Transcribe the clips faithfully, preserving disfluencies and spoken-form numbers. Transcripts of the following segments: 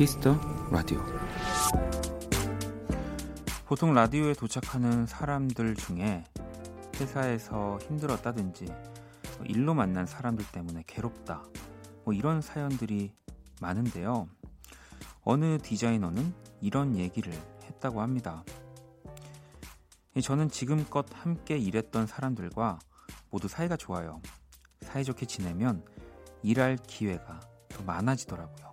키스터 라디오. 보통 라디오에 도착하는 사람들 중에 회사에서 힘들었다든지 일로 만난 사람들 때문에 괴롭다, 뭐 이런 사연들이 많은데요. 어느 디자이너는 이런 얘기를 했다고 합니다. 저는 지금껏 함께 일했던 사람들과 모두 사이가 좋아요. 사이좋게 지내면 일할 기회가 더 많아지더라고요.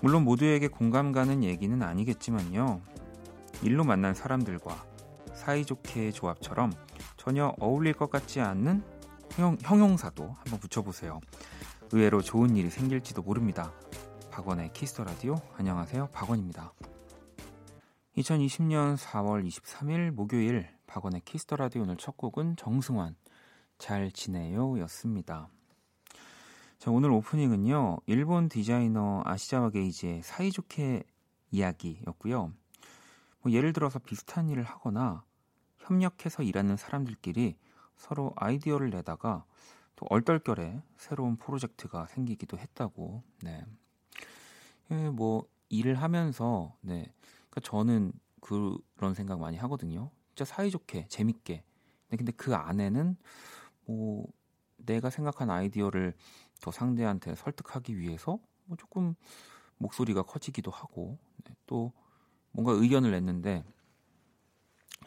물론 모두에게 공감 가는 얘기는 아니겠지만요. 일로 만난 사람들과 사이좋게의 조합처럼 전혀 어울릴 것 같지 않는 형용, 형용사도 한번 붙여보세요. 의외로 좋은 일이 생길지도 모릅니다. 박원의 키스터라디오. 안녕하세요, 박원입니다. 이천이십 년 사월 이십삼일 목요일 박원의 키스터라디오. 오늘 첫 곡은 정승환 잘 지내요 였습니다. 자, 오늘 오프닝은요, 일본 디자이너 아시자와 게이지의 사이좋게 이야기였고요. 뭐 예를 들어서 비슷한 일을 하거나 협력해서 일하는 사람들끼리 서로 아이디어를 내다가 또 얼떨결에 새로운 프로젝트가 생기기도 했다고. 네. 예, 뭐 일을 하면서 네, 그러니까 저는 그런 생각 많이 하거든요. 진짜 사이좋게 재밌게. 근데 그 안에는 뭐 내가 생각한 아이디어를 더 상대한테 설득하기 위해서 뭐 조금 목소리가 커지기도 하고, 네, 또 뭔가 의견을 냈는데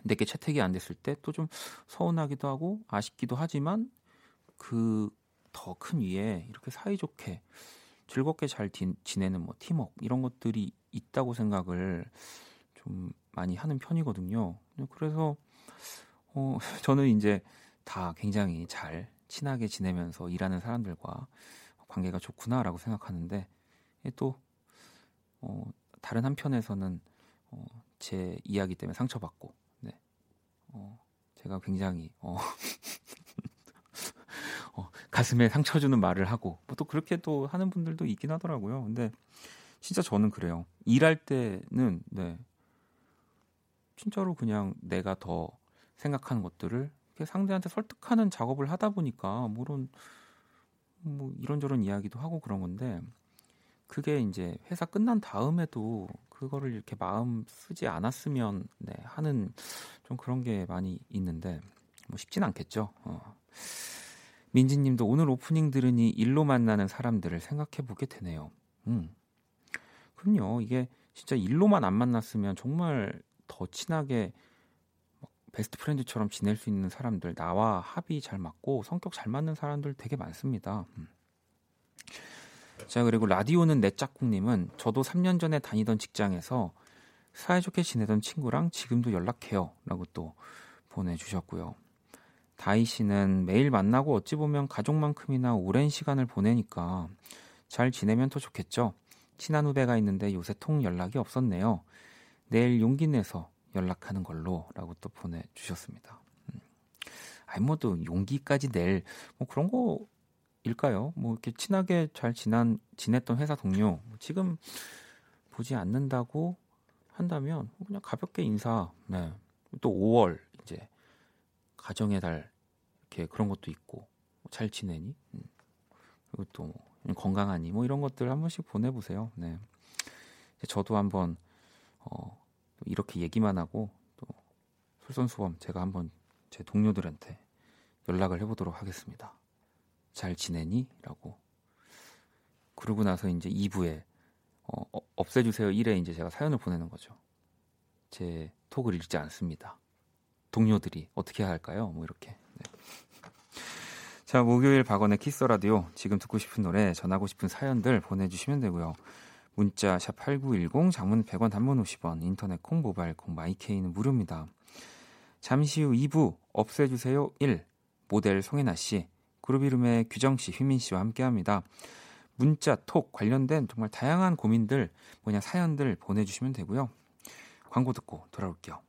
내게 채택이 안 됐을 때 또 좀 서운하기도 하고 아쉽기도 하지만 그 더 큰 위에 이렇게 사이좋게 즐겁게 잘 디, 지내는 뭐 팀워크 이런 것들이 있다고 생각을 좀 많이 하는 편이거든요. 그래서 어, 저는 이제 다 굉장히 잘 친하게 지내면서 일하는 사람들과 관계가 좋구나라고 생각하는데, 또 어, 다른 한편에서는 어, 제 이야기 때문에 상처받고, 네. 어, 제가 굉장히 어, 어, 가슴에 상처 주는 말을 하고 뭐 또 그렇게 또 하는 분들도 있긴 하더라고요. 근데 진짜 저는 그래요. 일할 때는 네, 진짜로 그냥 내가 더 생각하는 것들을 상대한테 설득하는 작업을 하다 보니까 뭐 이런 뭐 이런저런 이야기도 하고 그런 건데, 그게 이제 회사 끝난 다음에도 그거를 이렇게 마음 쓰지 않았으면 네, 하는 좀 그런 게 많이 있는데 뭐 쉽진 않겠죠. 어. 민지님도 오늘 오프닝 들으니 일로 만나는 사람들을 생각해 보게 되네요. 음. 그럼요. 이게 진짜 일로만 안 만났으면 정말 더 친하게 베스트 프렌드처럼 지낼 수 있는 사람들, 나와 합이 잘 맞고 성격 잘 맞는 사람들 되게 많습니다. 음. 자, 그리고 라디오는 내 짝꿍님은 저도 삼 년 전에 다니던 직장에서 사이좋게 지내던 친구랑 지금도 연락해요 라고 또 보내주셨고요. 다희 씨는 매일 만나고 어찌 보면 가족만큼이나 오랜 시간을 보내니까 잘 지내면 더 좋겠죠. 친한 후배가 있는데 요새 통 연락이 없었네요. 내일 용기 내서 연락하는 걸로 라고 또 보내주셨습니다. 음. 아니 뭐 또 용기까지 낼 뭐 그런 거일까요? 뭐 이렇게 친하게 잘 지난, 지냈던 회사 동료 지금 보지 않는다고 한다면 그냥 가볍게 인사. 네. 또 오월 이제 가정의 달 이렇게 그런 것도 있고, 잘 지내니? 음. 그리고 또 뭐 건강하니? 뭐 이런 것들 한 번씩 보내보세요. 네. 저도 한번 어. 이렇게 얘기만 하고 또 솔선수범 제가 한번 제 동료들한테 연락을 해보도록 하겠습니다. 잘 지내니? 라고. 그러고 나서 이제 이 부에 어, 어, 없애주세요 일에 이제 제가 사연을 보내는 거죠. 제 톡을 읽지 않습니다. 동료들이 어떻게 해야 할까요? 뭐 이렇게. 네. 자, 목요일 박원의 키스라디오. 지금 듣고 싶은 노래, 전하고 싶은 사연들 보내주시면 되고요. 문자 샵 팔구일공, 장문 백 원, 단문 오십 원, 인터넷 콩, 모바일 콩, 마이케이는 무료입니다. 잠시 후 이 부 없애주세요 일, 모델 송혜나 씨, 그루비룸의 규정 씨, 휘민 씨와 함께합니다. 문자, 톡 관련된 정말 다양한 고민들, 뭐냐 사연들 보내주시면 되고요. 광고 듣고 돌아올게요.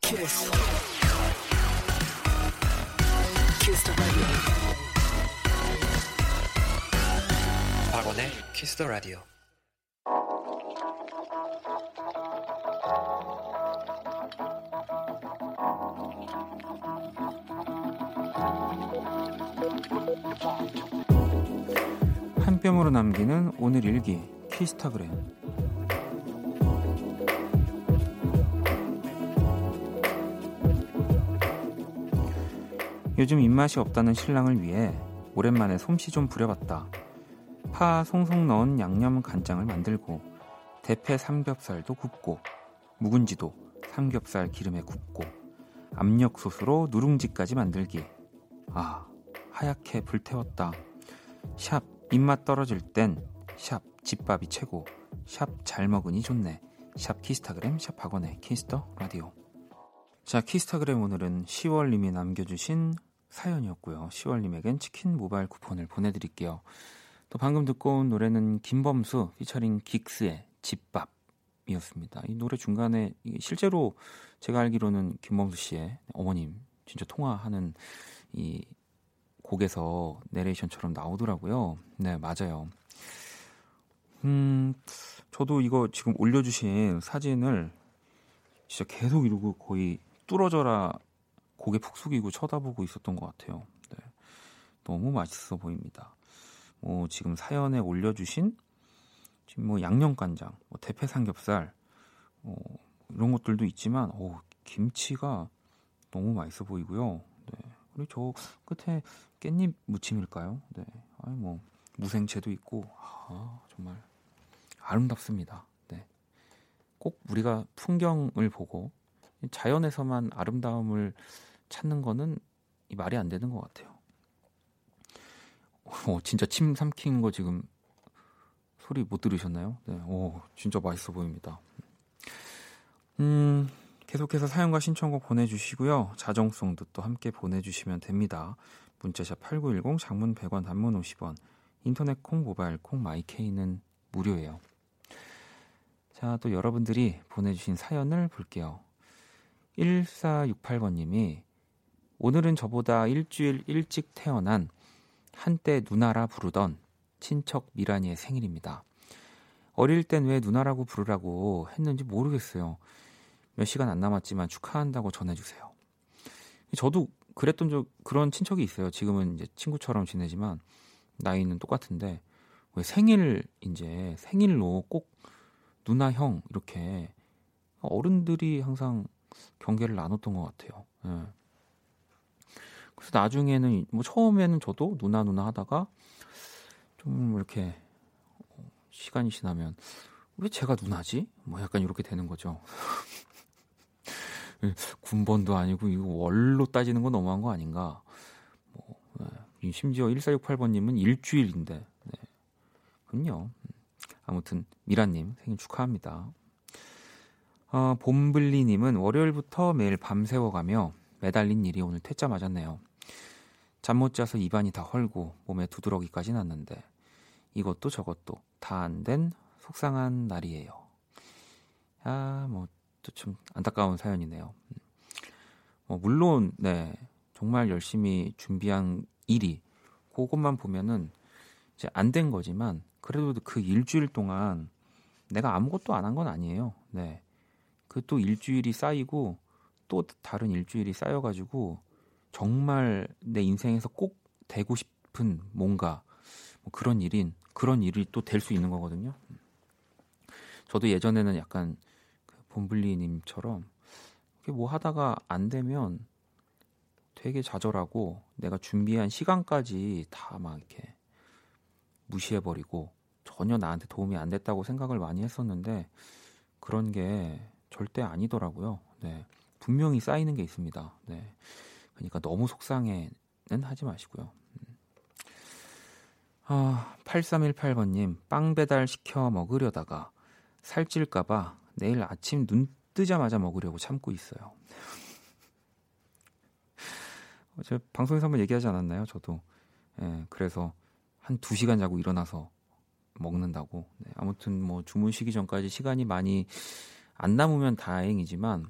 키스. 키스 더 라디오. 박원의 키스 더 라디오. 한 뼘으로 남기는 오늘 일기 키스타그램. 요즘 입맛이 없다는 신랑을 위해 오랜만에 솜씨 좀 부려봤다. 파 송송 넣은 양념 간장을 만들고 대패 삼겹살도 굽고 묵은지도 삼겹살 기름에 굽고 압력솥으로 누룽지까지 만들기. 아, 하얗게 불태웠다. 샵 입맛 떨어질 땐 샵 집밥이 최고. 샵 잘 먹으니 좋네. 샵 키스타그램, 샵 박원의 키스터 라디오. 자, 키스타그램 오늘은 시월님이 남겨주신 사연이었고요. 시월님에겐 치킨 모바일 쿠폰을 보내드릴게요. 또 방금 듣고 온 노래는 김범수 피처링 긱스의 집밥이었습니다. 이 노래 중간에 실제로 제가 알기로는 김범수 씨의 어머님 진짜 통화하는 이 곡에서 내레이션처럼 나오더라고요. 네, 맞아요. 음, 저도 이거 지금 올려주신 사진을 진짜 계속 이러고 거의 뚫어져라 고개 푹 숙이고 쳐다보고 있었던 것 같아요. 네, 너무 맛있어 보입니다. 뭐 지금 사연에 올려주신 지금 뭐 양념간장, 뭐 대패 삼겹살 어, 이런 것들도 있지만 오, 김치가 너무 맛있어 보이고요. 네, 그리고 저 끝에 깻잎 무침일까요? 네, 아니 뭐 무생채도 있고 아, 정말 아름답습니다. 네, 꼭 우리가 풍경을 보고 자연에서만 아름다움을 찾는 거는 이 말이 안 되는 것 같아요. 오, 진짜 침 삼킨 거 지금 소리 못 들으셨나요? 네, 오, 진짜 맛있어 보입니다. 음, 계속해서 사연과 신청곡 보내주시고요. 자정송도 또 함께 보내주시면 됩니다. 문자샵 팔구일공, 장문 백 원, 단문 오십 원, 인터넷 콩, 모바일 콩, 마이케이는 무료예요. 자, 또 여러분들이 보내주신 사연을 볼게요. 일사육팔 번님이 오늘은 저보다 일주일 일찍 태어난 한때 누나라 부르던 친척 미란이의 생일입니다. 어릴 땐 왜 누나라고 부르라고 했는지 모르겠어요. 몇 시간 안 남았지만 축하한다고 전해주세요. 저도 그랬던 적, 그런 친척이 있어요. 지금은 이제 친구처럼 지내지만 나이는 똑같은데 왜 생일 이제 생일로 꼭 누나 형 이렇게 어른들이 항상 경계를 나눴던 것 같아요. 네. 그래서 나중에는 뭐 처음에는 저도 누나 누나 하다가 좀 이렇게 시간이 지나면 왜 제가 누나지? 뭐 약간 이렇게 되는 거죠. 군번도 아니고 이거 월로 따지는 건 너무한 거 아닌가? 뭐, 네. 심지어 일사육팔 번님은 일주일인데. 네. 그럼요. 아무튼 미라님 생일 축하합니다. 어, 봄블리님은 월요일부터 매일 밤새워가며 매달린 일이 오늘 퇴짜 맞았네요. 잠 못 자서 입안이 다 헐고 몸에 두드러기까지 났는데 이것도 저것도 다 안 된 속상한 날이에요. 아, 뭐 좀 안타까운 사연이네요. 뭐 물론 네 정말 열심히 준비한 일이 그것만 보면은 이제 안 된 거지만 그래도 그 일주일 동안 내가 아무것도 안 한 건 아니에요. 네, 그 또 일주일이 쌓이고 또 다른 일주일이 쌓여가지고 정말 내 인생에서 꼭 되고 싶은 뭔가 뭐 그런 일인 그런 일이 또 될 수 있는 거거든요. 저도 예전에는 약간 그 본블리님처럼 뭐 하다가 안 되면 되게 좌절하고 내가 준비한 시간까지 다 막 이렇게 무시해버리고 전혀 나한테 도움이 안 됐다고 생각을 많이 했었는데 그런 게 절대 아니더라고요. 네, 분명히 쌓이는 게 있습니다. 네, 그러니까 너무 속상해는 하지 마시고요. 아, 팔삼일팔 번님 빵 배달 시켜 먹으려다가 살찔까봐 내일 아침 눈 뜨자마자 먹으려고 참고 있어요. 제가 방송에서 한번 얘기하지 않았나요? 저도 네, 그래서 한 두 시간 자고 일어나서 먹는다고. 네, 아무튼 뭐 주무시기 전까지 시간이 많이 안 남으면 다행이지만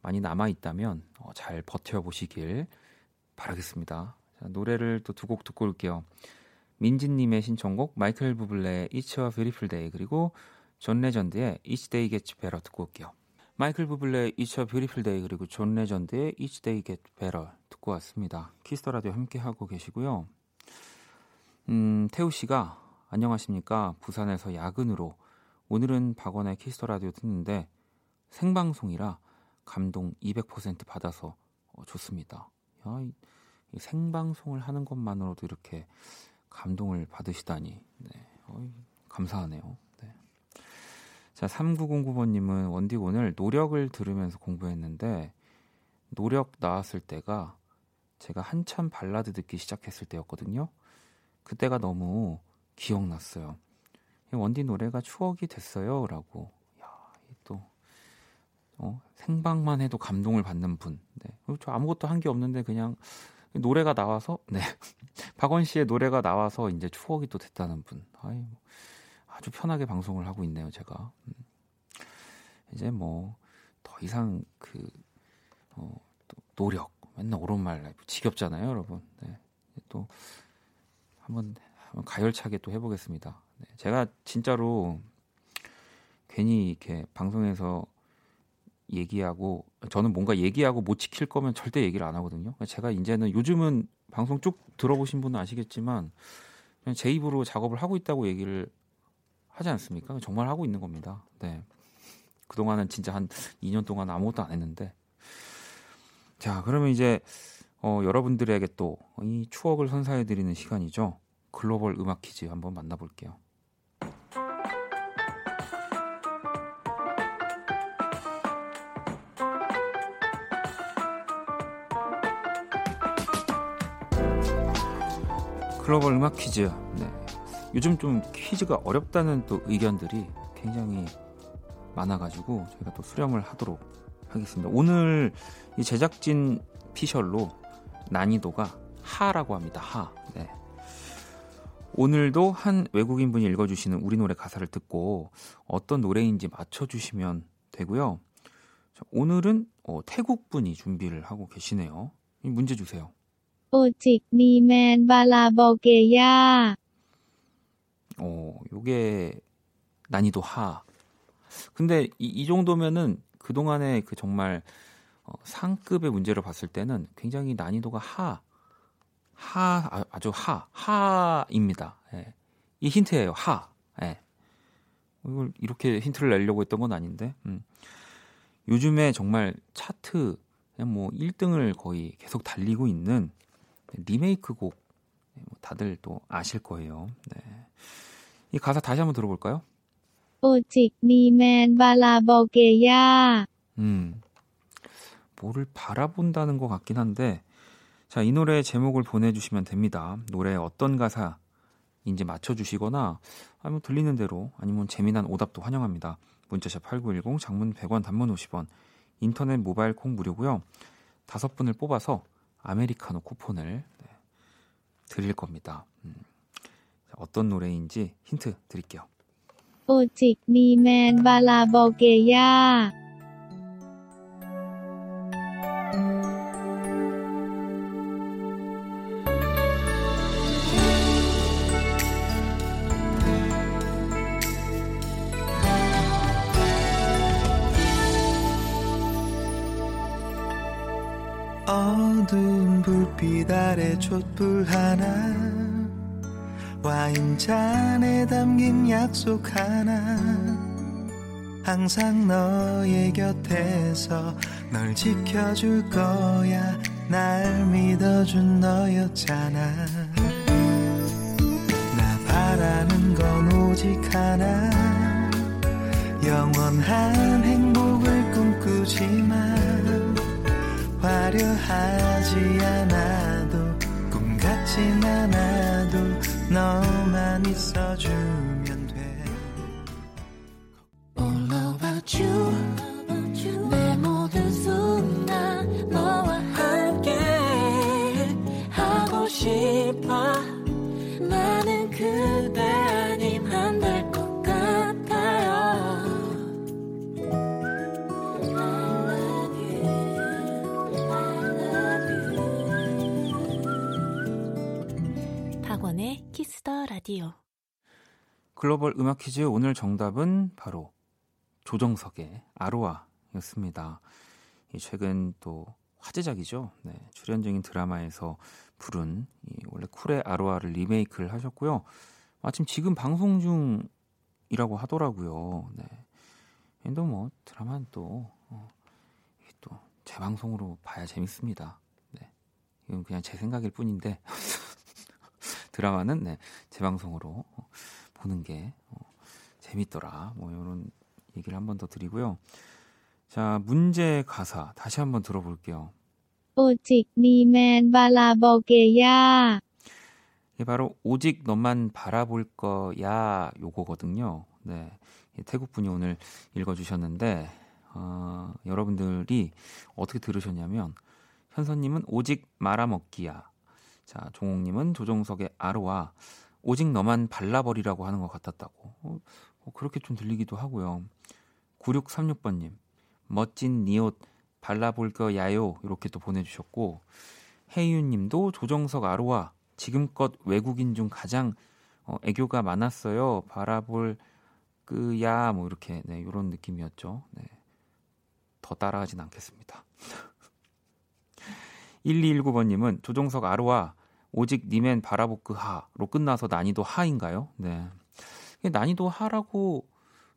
많이 남아있다면 잘 버텨보시길 바라겠습니다. 자, 노래를 또 두 곡 듣고 올게요. 민지님의 신청곡 마이클 부블레의 It's a Beautiful Day 그리고 존 레전드의 Each Day Gets Better 듣고 올게요. 마이클 부블레의 It's a Beautiful Day 그리고 존 레전드의 Each Day Gets Better 듣고 왔습니다. 키스더라디오 함께하고 계시고요. 음, 태우 씨가 안녕하십니까. 부산에서 야근으로 오늘은 박원의 키스 라디오 듣는데 생방송이라 감동 이백 퍼센트 받아서 어, 좋습니다. 야, 이, 이 생방송을 하는 것만으로도 이렇게 감동을 받으시다니. 네, 어, 감사하네요. 네. 자, 삼구공구 번님은 원디 오늘 노력을 들으면서 공부했는데 노력 나왔을 때가 제가 한참 발라드 듣기 시작했을 때였거든요. 그때가 너무 기억났어요. 원디 노래가 추억이 됐어요. 라고. 야, 또 어, 생방만 해도 감동을 받는 분. 네. 저 아무것도 한 게 없는데 그냥 노래가 나와서, 네. 박원 씨의 노래가 나와서 이제 추억이 또 됐다는 분. 아이, 뭐, 아주 편하게 방송을 하고 있네요, 제가. 음. 이제 뭐 더 이상 그 어, 또 노력 맨날 오랜 말 지겹잖아요, 여러분. 네. 또 한번 가열차게 또 해보겠습니다. 네. 제가 진짜로 괜히 이렇게 방송에서 얘기하고 저는 뭔가 얘기하고 못 지킬 거면 절대 얘기를 안 하거든요. 제가 이제는 요즘은 방송 쭉 들어보신 분은 아시겠지만 그냥 제 입으로 작업을 하고 있다고 얘기를 하지 않습니까? 정말 하고 있는 겁니다. 네. 그동안은 진짜 한 이 년 동안 아무것도 안 했는데. 자, 그러면 이제 어, 여러분들에게 또 이 추억을 선사해드리는 시간이죠. 글로벌 음악 퀴즈 한번 만나볼게요. 글로벌 음악 퀴즈. 네. 요즘 좀 퀴즈가 어렵다는 또 의견들이 굉장히 많아가지고 저희가 또 수렴을 하도록 하겠습니다. 오늘 이 제작진 피셜로 난이도가 하라고 합니다. 하. 네. 오늘도 한 외국인분이 읽어주시는 우리 노래 가사를 듣고 어떤 노래인지 맞춰주시면 되고요. 자, 오늘은 어, 태국분이 준비를 하고 계시네요. 문제 주세요. 오직 니맨 발라보게야. 어, 요게 난이도 하. 근데 이, 이 정도면은 그동안에 그 정말 어, 상급의 문제를 봤을 때는 굉장히 난이도가 하, 하, 아주 하, 하입니다. 예. 이 힌트예요. 하. 예. 이걸 이렇게 힌트를 내려고 했던 건 아닌데. 음. 요즘에 정말 차트 그냥 뭐 일 등을 거의 계속 달리고 있는 리메이크 곡 다들 또 아실 거예요. 네. 이 가사 다시 한번 들어볼까요? 오직 니만 바라보게야. 음, 뭐를 바라본다는 것 같긴 한데, 자, 이 노래의 제목을 보내주시면 됩니다. 노래의 어떤 가사인지 맞춰주시거나, 아니면 들리는 대로, 아니면 재미난 오답도 환영합니다. 문자샵 팔구일공, 장문 백 원, 단문 오십 원, 인터넷 모바일 콩 무료고요. 다섯 분을 뽑아서 아메리카노 쿠폰을 네, 드릴 겁니다. 음. 어떤 노래인지 힌트 드릴게요. 오직 니만 바라보게야. 어두운 불빛 아래 촛불 하나 와인잔에 담긴 약속 하나 항상 너의 곁에서 널 지켜줄 거야 날 믿어준 너였잖아 나 바라는 건 오직 하나 영원한 행복을 꿈꾸지만 화려하지 않아도 꿈 같진 않아도 너만 있어주면 돼 All about you 내 모든 순간 너와 함께 하고 싶어 나는 그대 아님 안 될 것 같아요 박원의 키스 더 라디오. 글로벌 음악 퀴즈 오늘 정답은 바로 조정석의 아로아였습니다. 최근 또 화제작이죠. 네, 출연중인 드라마에서 부른 이 원래 쿨의 아로아를 리메이크를 하셨고요. 마침 지금 방송 중이라고 하더라고요. 네. 근데 뭐 드라마는 또, 어, 또 재방송으로 봐야 재밌습니다. 네. 이건 그냥 제 생각일 뿐인데 드라마는 네, 재방송으로 보는 게 어, 재밌더라. 뭐 이런 얘기를 한 번 더 드리고요. 자, 문제 가사 다시 한번 들어볼게요. 오직 니만 바라보게야. 이게 바로 오직 너만 바라볼 거야 요거거든요. 네, 태국 분이 오늘 읽어주셨는데 어, 여러분들이 어떻게 들으셨냐면 현선님은 오직 말아먹기야. 자, 종옥님은 조정석의 아로아 오직 너만 발라버리라고 하는 것 같았다고. 어, 어, 그렇게 좀 들리기도 하고요. 구육삼육 번님 멋진 니 옷 발라볼 거야요 이렇게 또 보내주셨고, 혜유님도 조정석 아로아 지금껏 외국인 중 가장 어, 애교가 많았어요. 바라볼 그야 뭐 이렇게 네, 이런 느낌이었죠. 네. 더 따라하진 않겠습니다. 일이일구 번님은 조정석 아로아 오직 니맨 바라볼 그 하로 끝나서 난이도 하인가요? 네. 난이도 하라고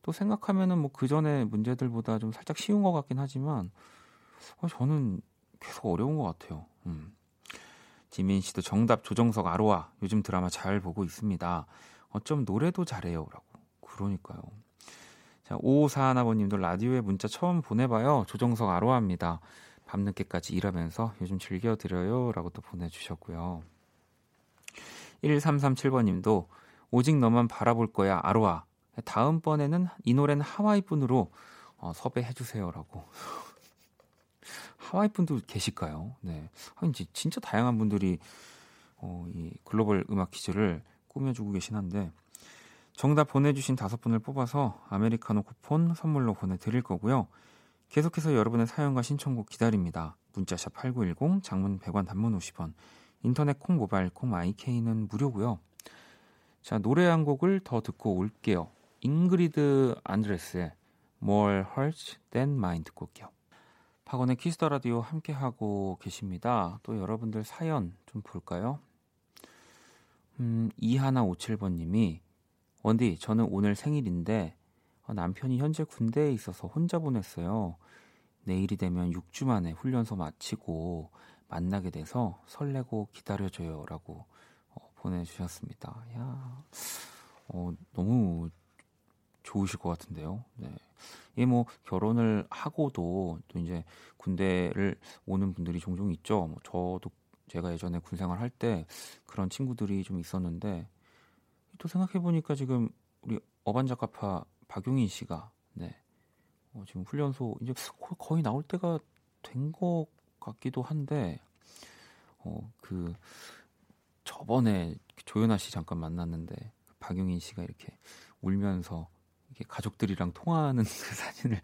또 생각하면은 뭐 그 전에 문제들보다 좀 살짝 쉬운 것 같긴 하지만 어, 저는 계속 어려운 것 같아요. 음. 지민 씨도 정답 조정석 아로아 요즘 드라마 잘 보고 있습니다. 어쩜 노래도 잘해요라고. 그러니까요. 자, 오오사일 번님도 라디오에 문자 처음 보내봐요. 조정석 아로아입니다. 밤늦게까지 일하면서 요즘 즐겨드려요라고 또 보내주셨고요. 일삼삼칠 번님도 오직 너만 바라볼 거야 아로아. 다음번에는 이 노래는 하와이 분으로 어, 섭외해주세요라고. 하와이 분도 계실까요? 네, 아니, 진짜 다양한 분들이 어, 이 글로벌 음악 퀴즈를 꾸며주고 계신 한데 정답 보내주신 다섯 분을 뽑아서 아메리카노 쿠폰 선물로 보내드릴 거고요. 계속해서 여러분의 사연과 신청곡 기다립니다. 문자샵 팔구일공, 장문 백 원, 단문 오십 원, 인터넷 콩, 모바일 콩, 아이케이는 무료고요. 자, 노래 한 곡을 더 듣고 올게요. 잉그리드 안드레스의 More Hurts Than Mine 듣고 올게요. 박원의 키스더 라디오 함께하고 계십니다. 또 여러분들 사연 좀 볼까요? 음, 이일오칠 번님이 원디, 저는 오늘 생일인데 남편이 현재 군대에 있어서 혼자 보냈어요. 내일이 되면 육 주 만에 훈련소 마치고 만나게 돼서 설레고 기다려줘요 라고 어, 보내주셨습니다. 야, 어, 너무 좋으실 것 같은데요. 네. 이게 뭐 결혼을 하고도 또 이제 군대를 오는 분들이 종종 있죠. 뭐 저도 제가 예전에 군생활 할 때 그런 친구들이 좀 있었는데 또 생각해 보니까 지금 우리 어반자카파 박용인 씨가 네. 어, 지금 훈련소 이제 거의 나올 때가 된 것 같기도 한데 어, 그 저번에 조연아 씨 잠깐 만났는데 박용인 씨가 이렇게 울면서 가족들이랑 통화하는 그 사진을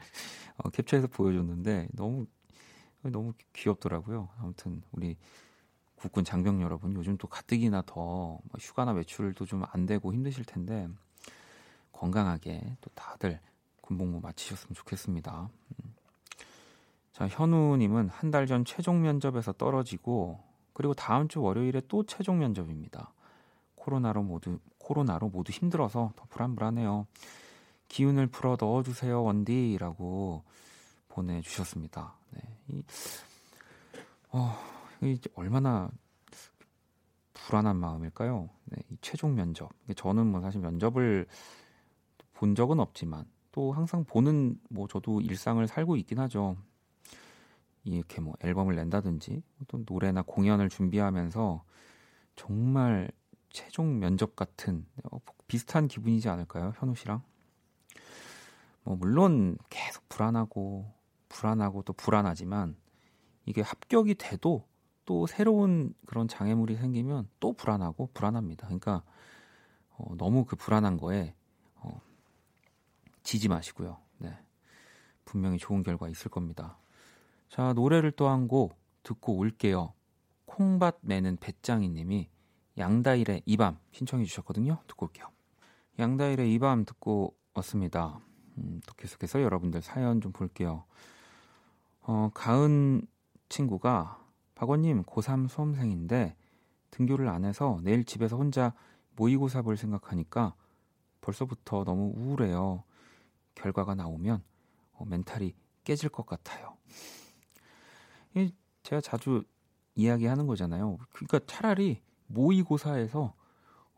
어, 캡처해서 보여줬는데 너무 너무 귀엽더라고요. 아무튼 우리 국군 장병 여러분, 요즘 또 가뜩이나 더 휴가나 외출도 좀 안 되고 힘드실 텐데 건강하게 또 다들 군복무 마치셨으면 좋겠습니다. 자, 현우님은 한 달 전 최종 면접에서 떨어지고 그리고 다음 주 월요일에 또 최종 면접입니다. 코로나로 모두 코로나로 모두 힘들어서 더 불안불안해요. 기운을 풀어 넣어주세요 원디라고 보내주셨습니다. 네. 이, 어, 이게 얼마나 불안한 마음일까요? 네, 이 최종 면접. 저는 뭐 사실 면접을 본 적은 없지만 또 항상 보는 뭐 저도 일상을 살고 있긴 하죠. 이렇게 뭐 앨범을 낸다든지 또 노래나 공연을 준비하면서 정말 최종 면접 같은 어, 비슷한 기분이지 않을까요? 현우 씨랑. 뭐 물론 계속 불안하고 불안하고 또 불안하지만 이게 합격이 돼도 또 새로운 그런 장애물이 생기면 또 불안하고 불안합니다. 그러니까 어, 너무 그 불안한 거에 어, 지지 마시고요. 네. 분명히 좋은 결과 있을 겁니다. 자, 노래를 또 한 곡 듣고 올게요. 콩밭 매는 배짱이님이 양다일의 이 밤 신청해 주셨거든요. 듣고 올게요. 양다일의 이 밤 듣고 왔습니다. 음, 또 계속해서 여러분들 사연 좀 볼게요. 어, 가은 친구가 박원님 고삼 수험생인데 등교를 안 해서 내일 집에서 혼자 모의고사 볼 생각하니까 벌써부터 너무 우울해요. 결과가 나오면 어, 멘탈이 깨질 것 같아요. 이 제가 자주 이야기하는 거잖아요. 그러니까 차라리 모의고사에서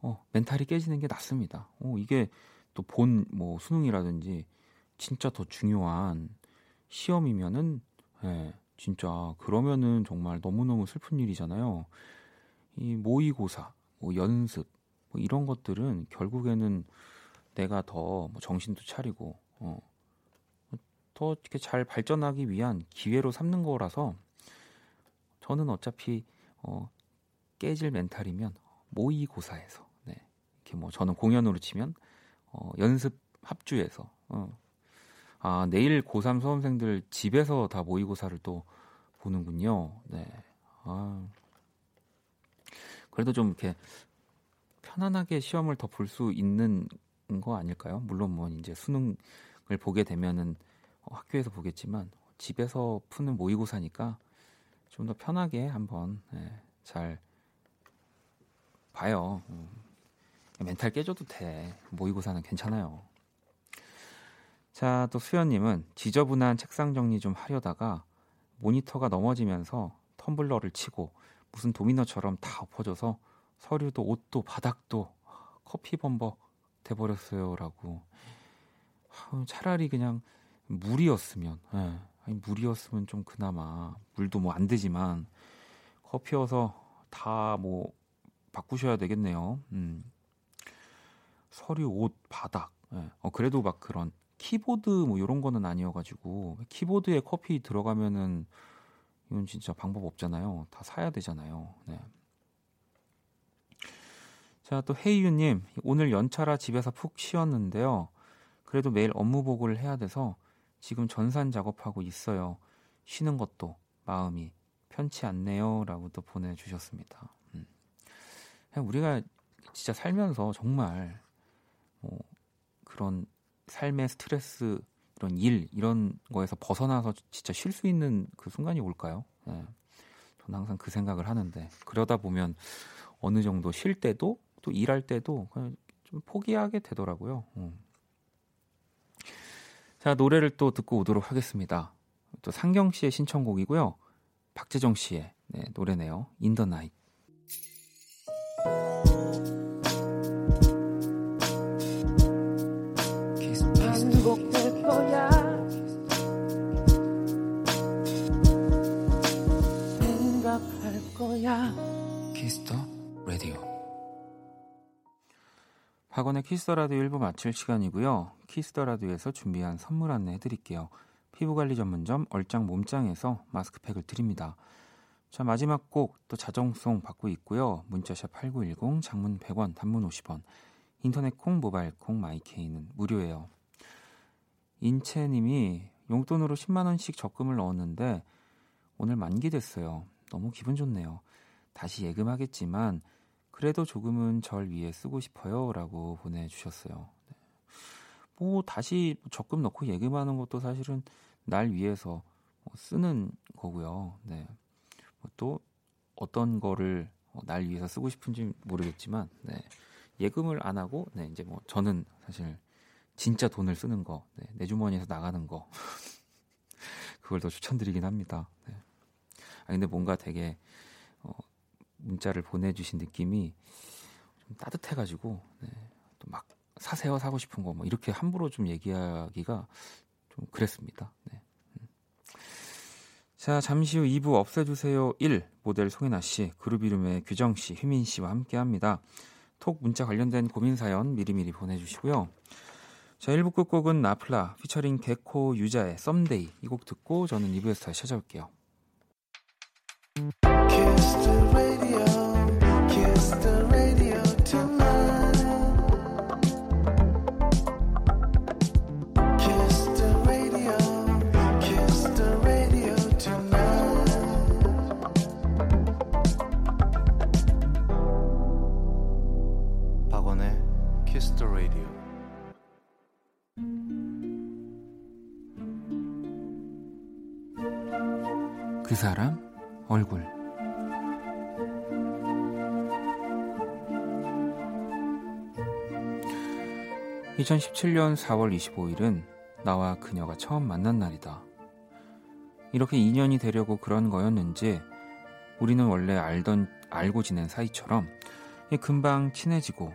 어, 멘탈이 깨지는 게 낫습니다. 어, 이게 또 본 뭐 수능이라든지 진짜 더 중요한 시험이면은 예, 진짜 그러면은 정말 너무너무 슬픈 일이잖아요. 이 모의고사, 뭐 연습 뭐 이런 것들은 결국에는 내가 더 뭐 정신도 차리고 어, 더 이렇게 잘 발전하기 위한 기회로 삼는 거라서 저는 어차피 어, 깨질 멘탈이면 모의고사에서 네. 이렇게 뭐 저는 공연으로 치면 어, 연습 합주에서 어. 아 내일 고삼 수험생들 집에서 다 모의고사를 또 보는군요. 네. 아. 그래도 좀 이렇게 편안하게 시험을 더 볼 수 있는 거 아닐까요? 물론 뭐 이제 수능을 보게 되면은 학교에서 보겠지만 집에서 푸는 모의고사니까 좀 더 편하게 한번 네, 잘 봐요. 음. 멘탈 깨져도 돼. 모의고사는 괜찮아요. 자, 또 수연님은 지저분한 책상 정리 좀 하려다가 모니터가 넘어지면서 텀블러를 치고 무슨 도미노처럼 다 엎어져서 서류도 옷도 바닥도 커피범벅 돼버렸어요라고. 차라리 그냥 물이었으면 예. 아니, 물이었으면 좀 그나마 물도 뭐 안 되지만 커피여서 다 뭐 바꾸셔야 되겠네요. 음. 서류, 옷, 바닥 예. 어, 그래도 막 그런 키보드 뭐 이런 거는 아니어가지고 키보드에 커피 들어가면은 이건 진짜 방법 없잖아요. 다 사야 되잖아요. 네. 자, 또 헤이유님 오늘 연차라 집에서 푹 쉬었는데요. 그래도 매일 업무 보고를 해야 돼서 지금 전산 작업하고 있어요. 쉬는 것도 마음이 편치 않네요. 라고 또 보내주셨습니다. 음. 우리가 진짜 살면서 정말 뭐 그런 삶의 스트레스, 이런 일, 이런 거에서 벗어나서 진짜 쉴 수 있는 그 순간이 올까요? 예. 저는 항상 그 생각을 하는데 그러다 보면 어느 정도 쉴 때도 또 일할 때도 그냥 좀 포기하게 되더라고요. 음. 자, 노래를 또 듣고 오도록 하겠습니다. 또 상경 씨의 신청곡이고요. 박재정 씨의 네, 노래네요. In the Night. 행복될 거야. 생각할 거야. 키스 더 라디오. 박원의 키스 더 라디오 일 부 마칠 시간이고요. 키스 더 라디오에서 준비한 선물 안내해드릴게요. 피부관리 전문점 얼짱 몸짱에서 마스크팩을 드립니다. 자, 마지막 곡 또 자정송 받고 있고요. 문자샵 팔구일공, 장문 백 원, 단문 오십 원. 인터넷 콩, 모바일 콩, 마이케이는 무료예요. 인채님이 용돈으로 십만 원씩 적금을 넣었는데 오늘 만기 됐어요. 너무 기분 좋네요. 다시 예금하겠지만 그래도 조금은 절 위해 쓰고 싶어요. 라고 보내주셨어요. 뭐 다시 적금 넣고 예금하는 것도 사실은 날 위해서 쓰는 거고요. 네. 또 어떤 거를 날 위해서 쓰고 싶은지 모르겠지만 네. 예금을 안 하고 네, 이제 뭐 저는 사실 진짜 돈을 쓰는 거, 네, 내 주머니에서 나가는 거 그걸 더 추천드리긴 합니다. 네. 아 근데 뭔가 되게 어, 문자를 보내주신 느낌이 좀 따뜻해가지고 네. 또 막 사세요 사고 싶은 거 뭐 이렇게 함부로 좀 얘기하기가 좀 그랬습니다. 네. 자 잠시 후 이 부 없애주세요 일 모델 송혜나 씨, 그루비룸의 규정 씨, 휘민 씨와 함께합니다. 톡 문자 관련된 고민 사연 미리미리 보내주시고요. 자, 일 부 끝곡은 나플라 피처링 개코 유자의 썸데이 이 곡 듣고 저는 이 부에서 다시 찾아올게요. Kiss the radio, kiss the radio tonight. Kiss the radio, kiss the radio tonight. 박원의 Kiss the radio. 그 사람 얼굴 이천십칠년 사월 이십오일은 나와 그녀가 처음 만난 날이다. 이렇게 인연이 되려고 그런 거였는지 우리는 원래 알던, 알고 지낸 사이처럼 금방 친해지고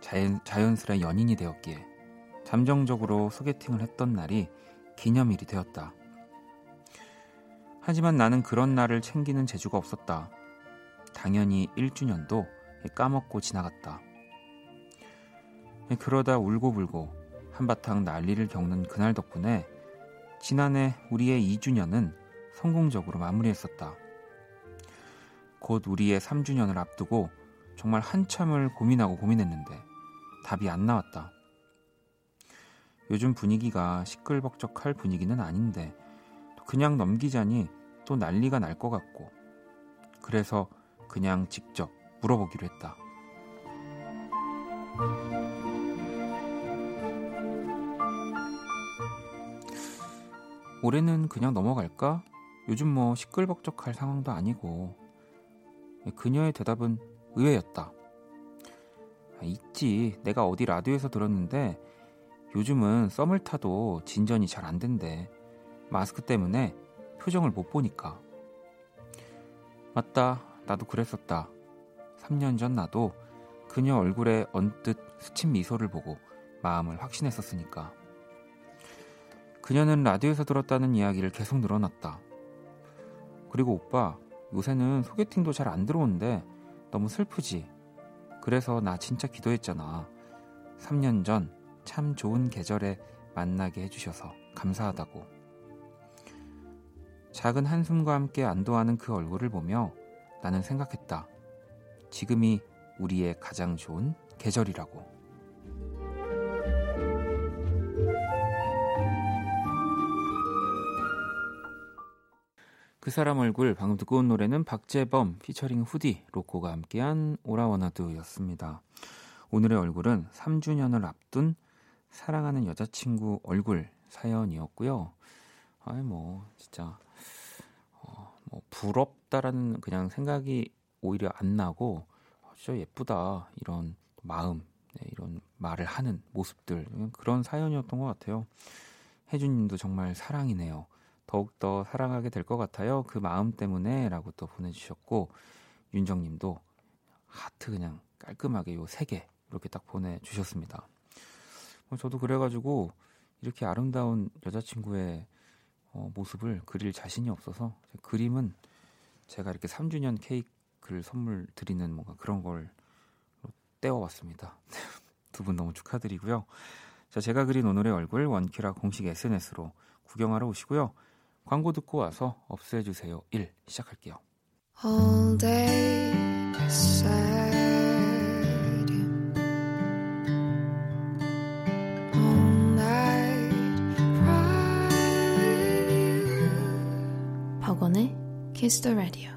자연, 자연스레 연인이 되었기에 잠정적으로 소개팅을 했던 날이 기념일이 되었다. 하지만 나는 그런 날을 챙기는 재주가 없었다. 당연히 일 주년도 까먹고 지나갔다. 그러다 울고불고 한바탕 난리를 겪는 그날 덕분에 지난해 우리의 이 주년은 성공적으로 마무리했었다. 곧 우리의 삼 주년을 앞두고 정말 한참을 고민하고 고민했는데 답이 안 나왔다. 요즘 분위기가 시끌벅적할 분위기는 아닌데 그냥 넘기자니 또 난리가 날 것 같고, 그래서 그냥 직접 물어보기로 했다. 올해는 그냥 넘어갈까? 요즘 뭐 시끌벅적할 상황도 아니고. 그녀의 대답은 의외였다. 아, 있지. 내가 어디 라디오에서 들었는데 요즘은 썸을 타도 진전이 잘 안 된대. 마스크 때문에 표정을 못 보니까. 맞다. 나도 그랬었다. 삼 년 전 나도 그녀 얼굴에 언뜻 스친 미소를 보고 마음을 확신했었으니까. 그녀는 라디오에서 들었다는 이야기를 계속 늘어놨다. 그리고 오빠, 요새는 소개팅도 잘 안 들어오는데 너무 슬프지? 그래서 나 진짜 기도했잖아. 삼 년 전 참 좋은 계절에 만나게 해주셔서 감사하다고. 작은 한숨과 함께 안도하는 그 얼굴을 보며 나는 생각했다. 지금이 우리의 가장 좋은 계절이라고. 그 사람 얼굴. 방금 듣고 온 노래는 박재범 피처링 후디, 로꼬가 함께한 오라워너드였습니다. 오늘의 얼굴은 삼 주년을 앞둔 사랑하는 여자친구 얼굴 사연이었고요. 아이 뭐 진짜 어, 뭐 부럽다라는 그냥 생각이 오히려 안 나고 어, 진짜 예쁘다 이런 마음, 네, 이런 말을 하는 모습들, 그런 사연이었던 것 같아요. 혜준님도 정말 사랑이네요. 더욱더 사랑하게 될 것 같아요. 그 마음 때문에 라고 또 보내주셨고, 윤정님도 하트 그냥 깔끔하게 요 세 개 이렇게 딱 보내주셨습니다. 저도 그래가지고 이렇게 아름다운 여자친구의 어, 모습을 그릴 자신이 없어서 그림은 제가 이렇게 삼 주년 케이크를 선물 드리는 뭔가 그런 걸 떼어왔습니다. 두 분 너무 축하드리고요. 자, 제가 그린 오늘의 얼굴 원키라 공식 에스엔에스로 구경하러 오시고요. 광고 듣고 와서 없애주세요 일 시작할게요. All day beside you. All night right you. 박원의 Kiss the Radio.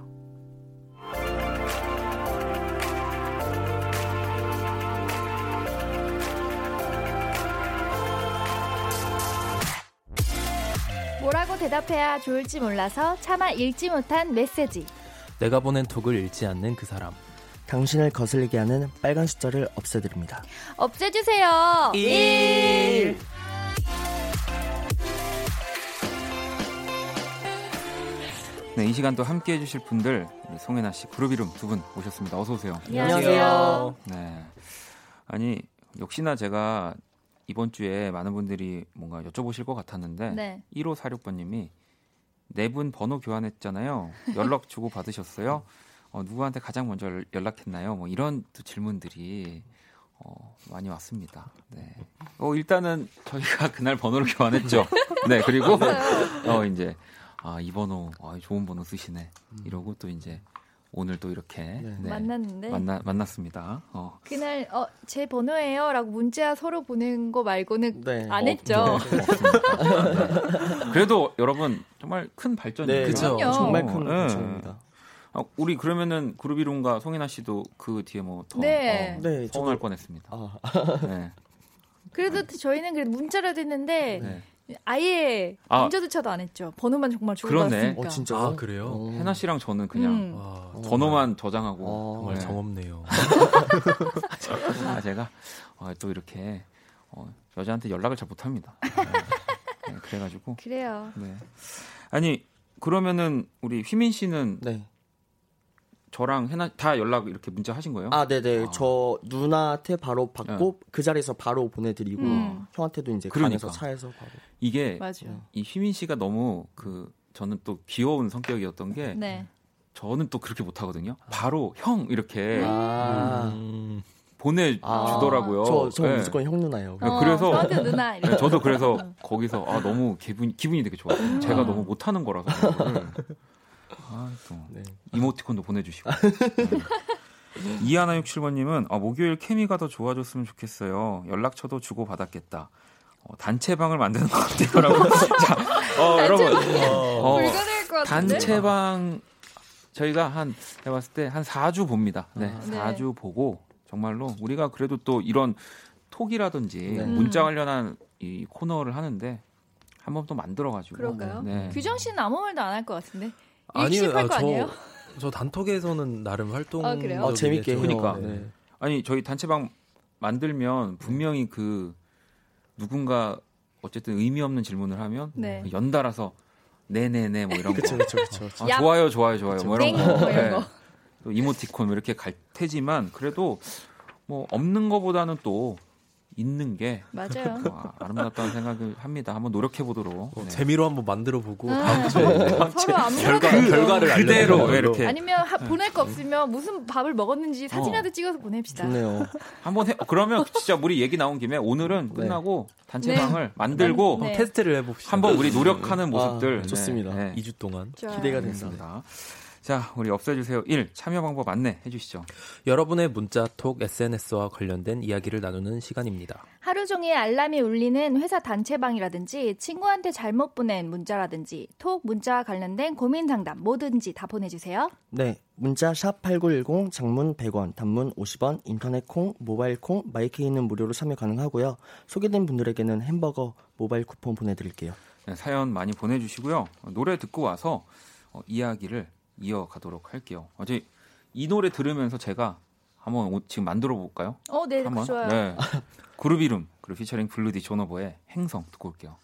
뭐라고 대답해야 좋을지 몰라서 차마 읽지 못한 메시지. 내가 보낸 톡을 읽지 않는 그 사람. 당신을 거슬리게 하는 빨간 숫자를 없애드립니다. 없애주세요. 일. 네, 이 시간 또 함께해 주실 분들, 우리 송혜나 씨, 그루비룸 두 분 모셨습니다. 어서 오세요. 안녕하세요. 네. 아니, 역시나 제가 이번 주에 많은 분들이 뭔가 여쭤보실 것 같았는데, 네. 일오사육 번님이 네 분 번호 교환했잖아요. 연락 주고 받으셨어요? 어, 누구한테 가장 먼저 연락했나요? 뭐 이런 질문들이 어, 많이 왔습니다. 네. 어, 일단은 저희가 그날 번호를 교환했죠. 네, 그리고 어, 이제 아, 이 번호, 아, 좋은 번호 쓰시네. 이러고 또 이제 오늘 또 이렇게 네. 네. 만났는데 만나, 만났습니다. 어. 그날 어, 제 번호예요 라고 문자 서로 보낸 거 말고는 네. 안 했죠. 네. 네. 그래도 여러분 정말 큰 발전이에요. 네. 정말 큰 발전입니다. 네. 아, 우리 그러면은 그루비룸과 송혜나 씨도 그 뒤에 뭐 더 네. 어, 네, 서운할 저도... 뻔했습니다. 아. 네. 그래도 아. 저희는 그래도 문자라도 했는데 네. 아예 문자조차도 아, 안 했죠. 번호만 정말 주고 받았으니까. 어, 진짜? 아, 그래요? 혜나 씨랑 저는 그냥 음. 와, 번호만 저장하고. 아, 정말 네. 정없네요. 아, 제가 아, 또 이렇게 어, 여자한테 연락을 잘 못합니다. 네, 그래가지고. 그래요. 네. 아니 그러면은 우리 휘민 씨는 네. 저랑 해나 다 연락 이렇게 문자 하신 거예요? 아, 네네. 아. 저 누나한테 바로 받고 네. 그 자리에서 바로 보내드리고 음. 형한테도 이제 그러니까. 간에서 차에서 바로. 이게 맞아요. 이 휘민 씨가 너무 그 저는 또 귀여운 성격이었던 게. 네. 저는 또 그렇게 못하거든요. 바로 형 이렇게 아~ 음, 보내주더라고요. 아~ 저, 저 네. 무조건 형 누나예요. 네, 어, 그래서 저도 누나. 네, 저도 그래서 거기서 아, 너무 기분 기분이 되게 좋았어요. 음~ 제가 너무 못하는 거라서. 아, 또 네. 이모티콘도 보내주시고. 네. 이하나육칠번님은 아, 목요일 케미가 더 좋아졌으면 좋겠어요. 연락처도 주고 받았겠다. 어, 단체방을 만드는 것 같더라고요. 자, 어, 여러분 어, 불가능할 것 같은데? 단체방 저희가 한 해봤을 때 한 사 주 봅니다. 네, 아, 사 주 네. 보고 정말로 우리가 그래도 또 이런 톡이라든지 네. 문자 관련한 이 코너를 하는데 한 번 또 만들어가지고. 그럴까요? 네. 규정 씨는 아무 말도 안 할 것 같은데. 아니요, 아, 거 아니에요? 저, 저 단톡에서는 나름 활동. 아, 그래요? 아, 재밌게. 그러니까. 네. 아니 저희 단체방 만들면 분명히 그 누군가 어쨌든 의미 없는 질문을 하면 네. 연달아서. 네네네 뭐 이런 그쵸, 거. 그쵸, 그쵸, 그쵸. 아, 좋아요 좋아요 좋아요 그쵸, 뭐 이런 거. 뭐 이런 거. 네. 또 이모티콘 이렇게 갈 테지만 그래도 뭐 없는 거보다는 또 있는 게 맞아요. 와, 아름답다는 생각을 합니다. 한번 노력해 보도록 네. 재미로 한번 만들어 보고 다음 주에 결과 결과를 그대로 이렇게 아니면 하, 보낼 거 없으면 무슨 밥을 먹었는지 사진이라도 어. 찍어서 보냅시다. 좋네요. 한번 해. 그러면 진짜 우리 얘기 나온 김에 오늘은 네. 끝나고 단체방을 네. 만들고 네. 테스트를 해봅시다. 한번 우리 노력하는 모습들 아, 좋습니다. 네. 이 주 동안 좋아요. 기대가 됩니다. 자, 우리 없애주세요. 일. 참여 방법 안내해 주시죠. 여러분의 문자, 톡, 에스엔에스와 관련된 이야기를 나누는 시간입니다. 하루 종일 알람이 울리는 회사 단체방이라든지 친구한테 잘못 보낸 문자라든지 톡, 문자와 관련된 고민 상담 뭐든지 다 보내주세요. 네, 문자 샵 팔구일공, 장문 백 원, 단문 오십 원, 인터넷 콩, 모바일 콩, 마이케이는 무료로 참여 가능하고요. 소개된 분들에게는 햄버거 모바일 쿠폰 보내드릴게요. 네, 사연 많이 보내주시고요. 노래 듣고 와서 어, 이야기를 이어가도록 할게요. 어제 이 노래 들으면서 제가 한번 지금 만들어 볼까요? 어, 네, 한번. 좋아요. 네. 그루비룸 그리고 피처링 블루디 존어버의 행성 듣고 올게요.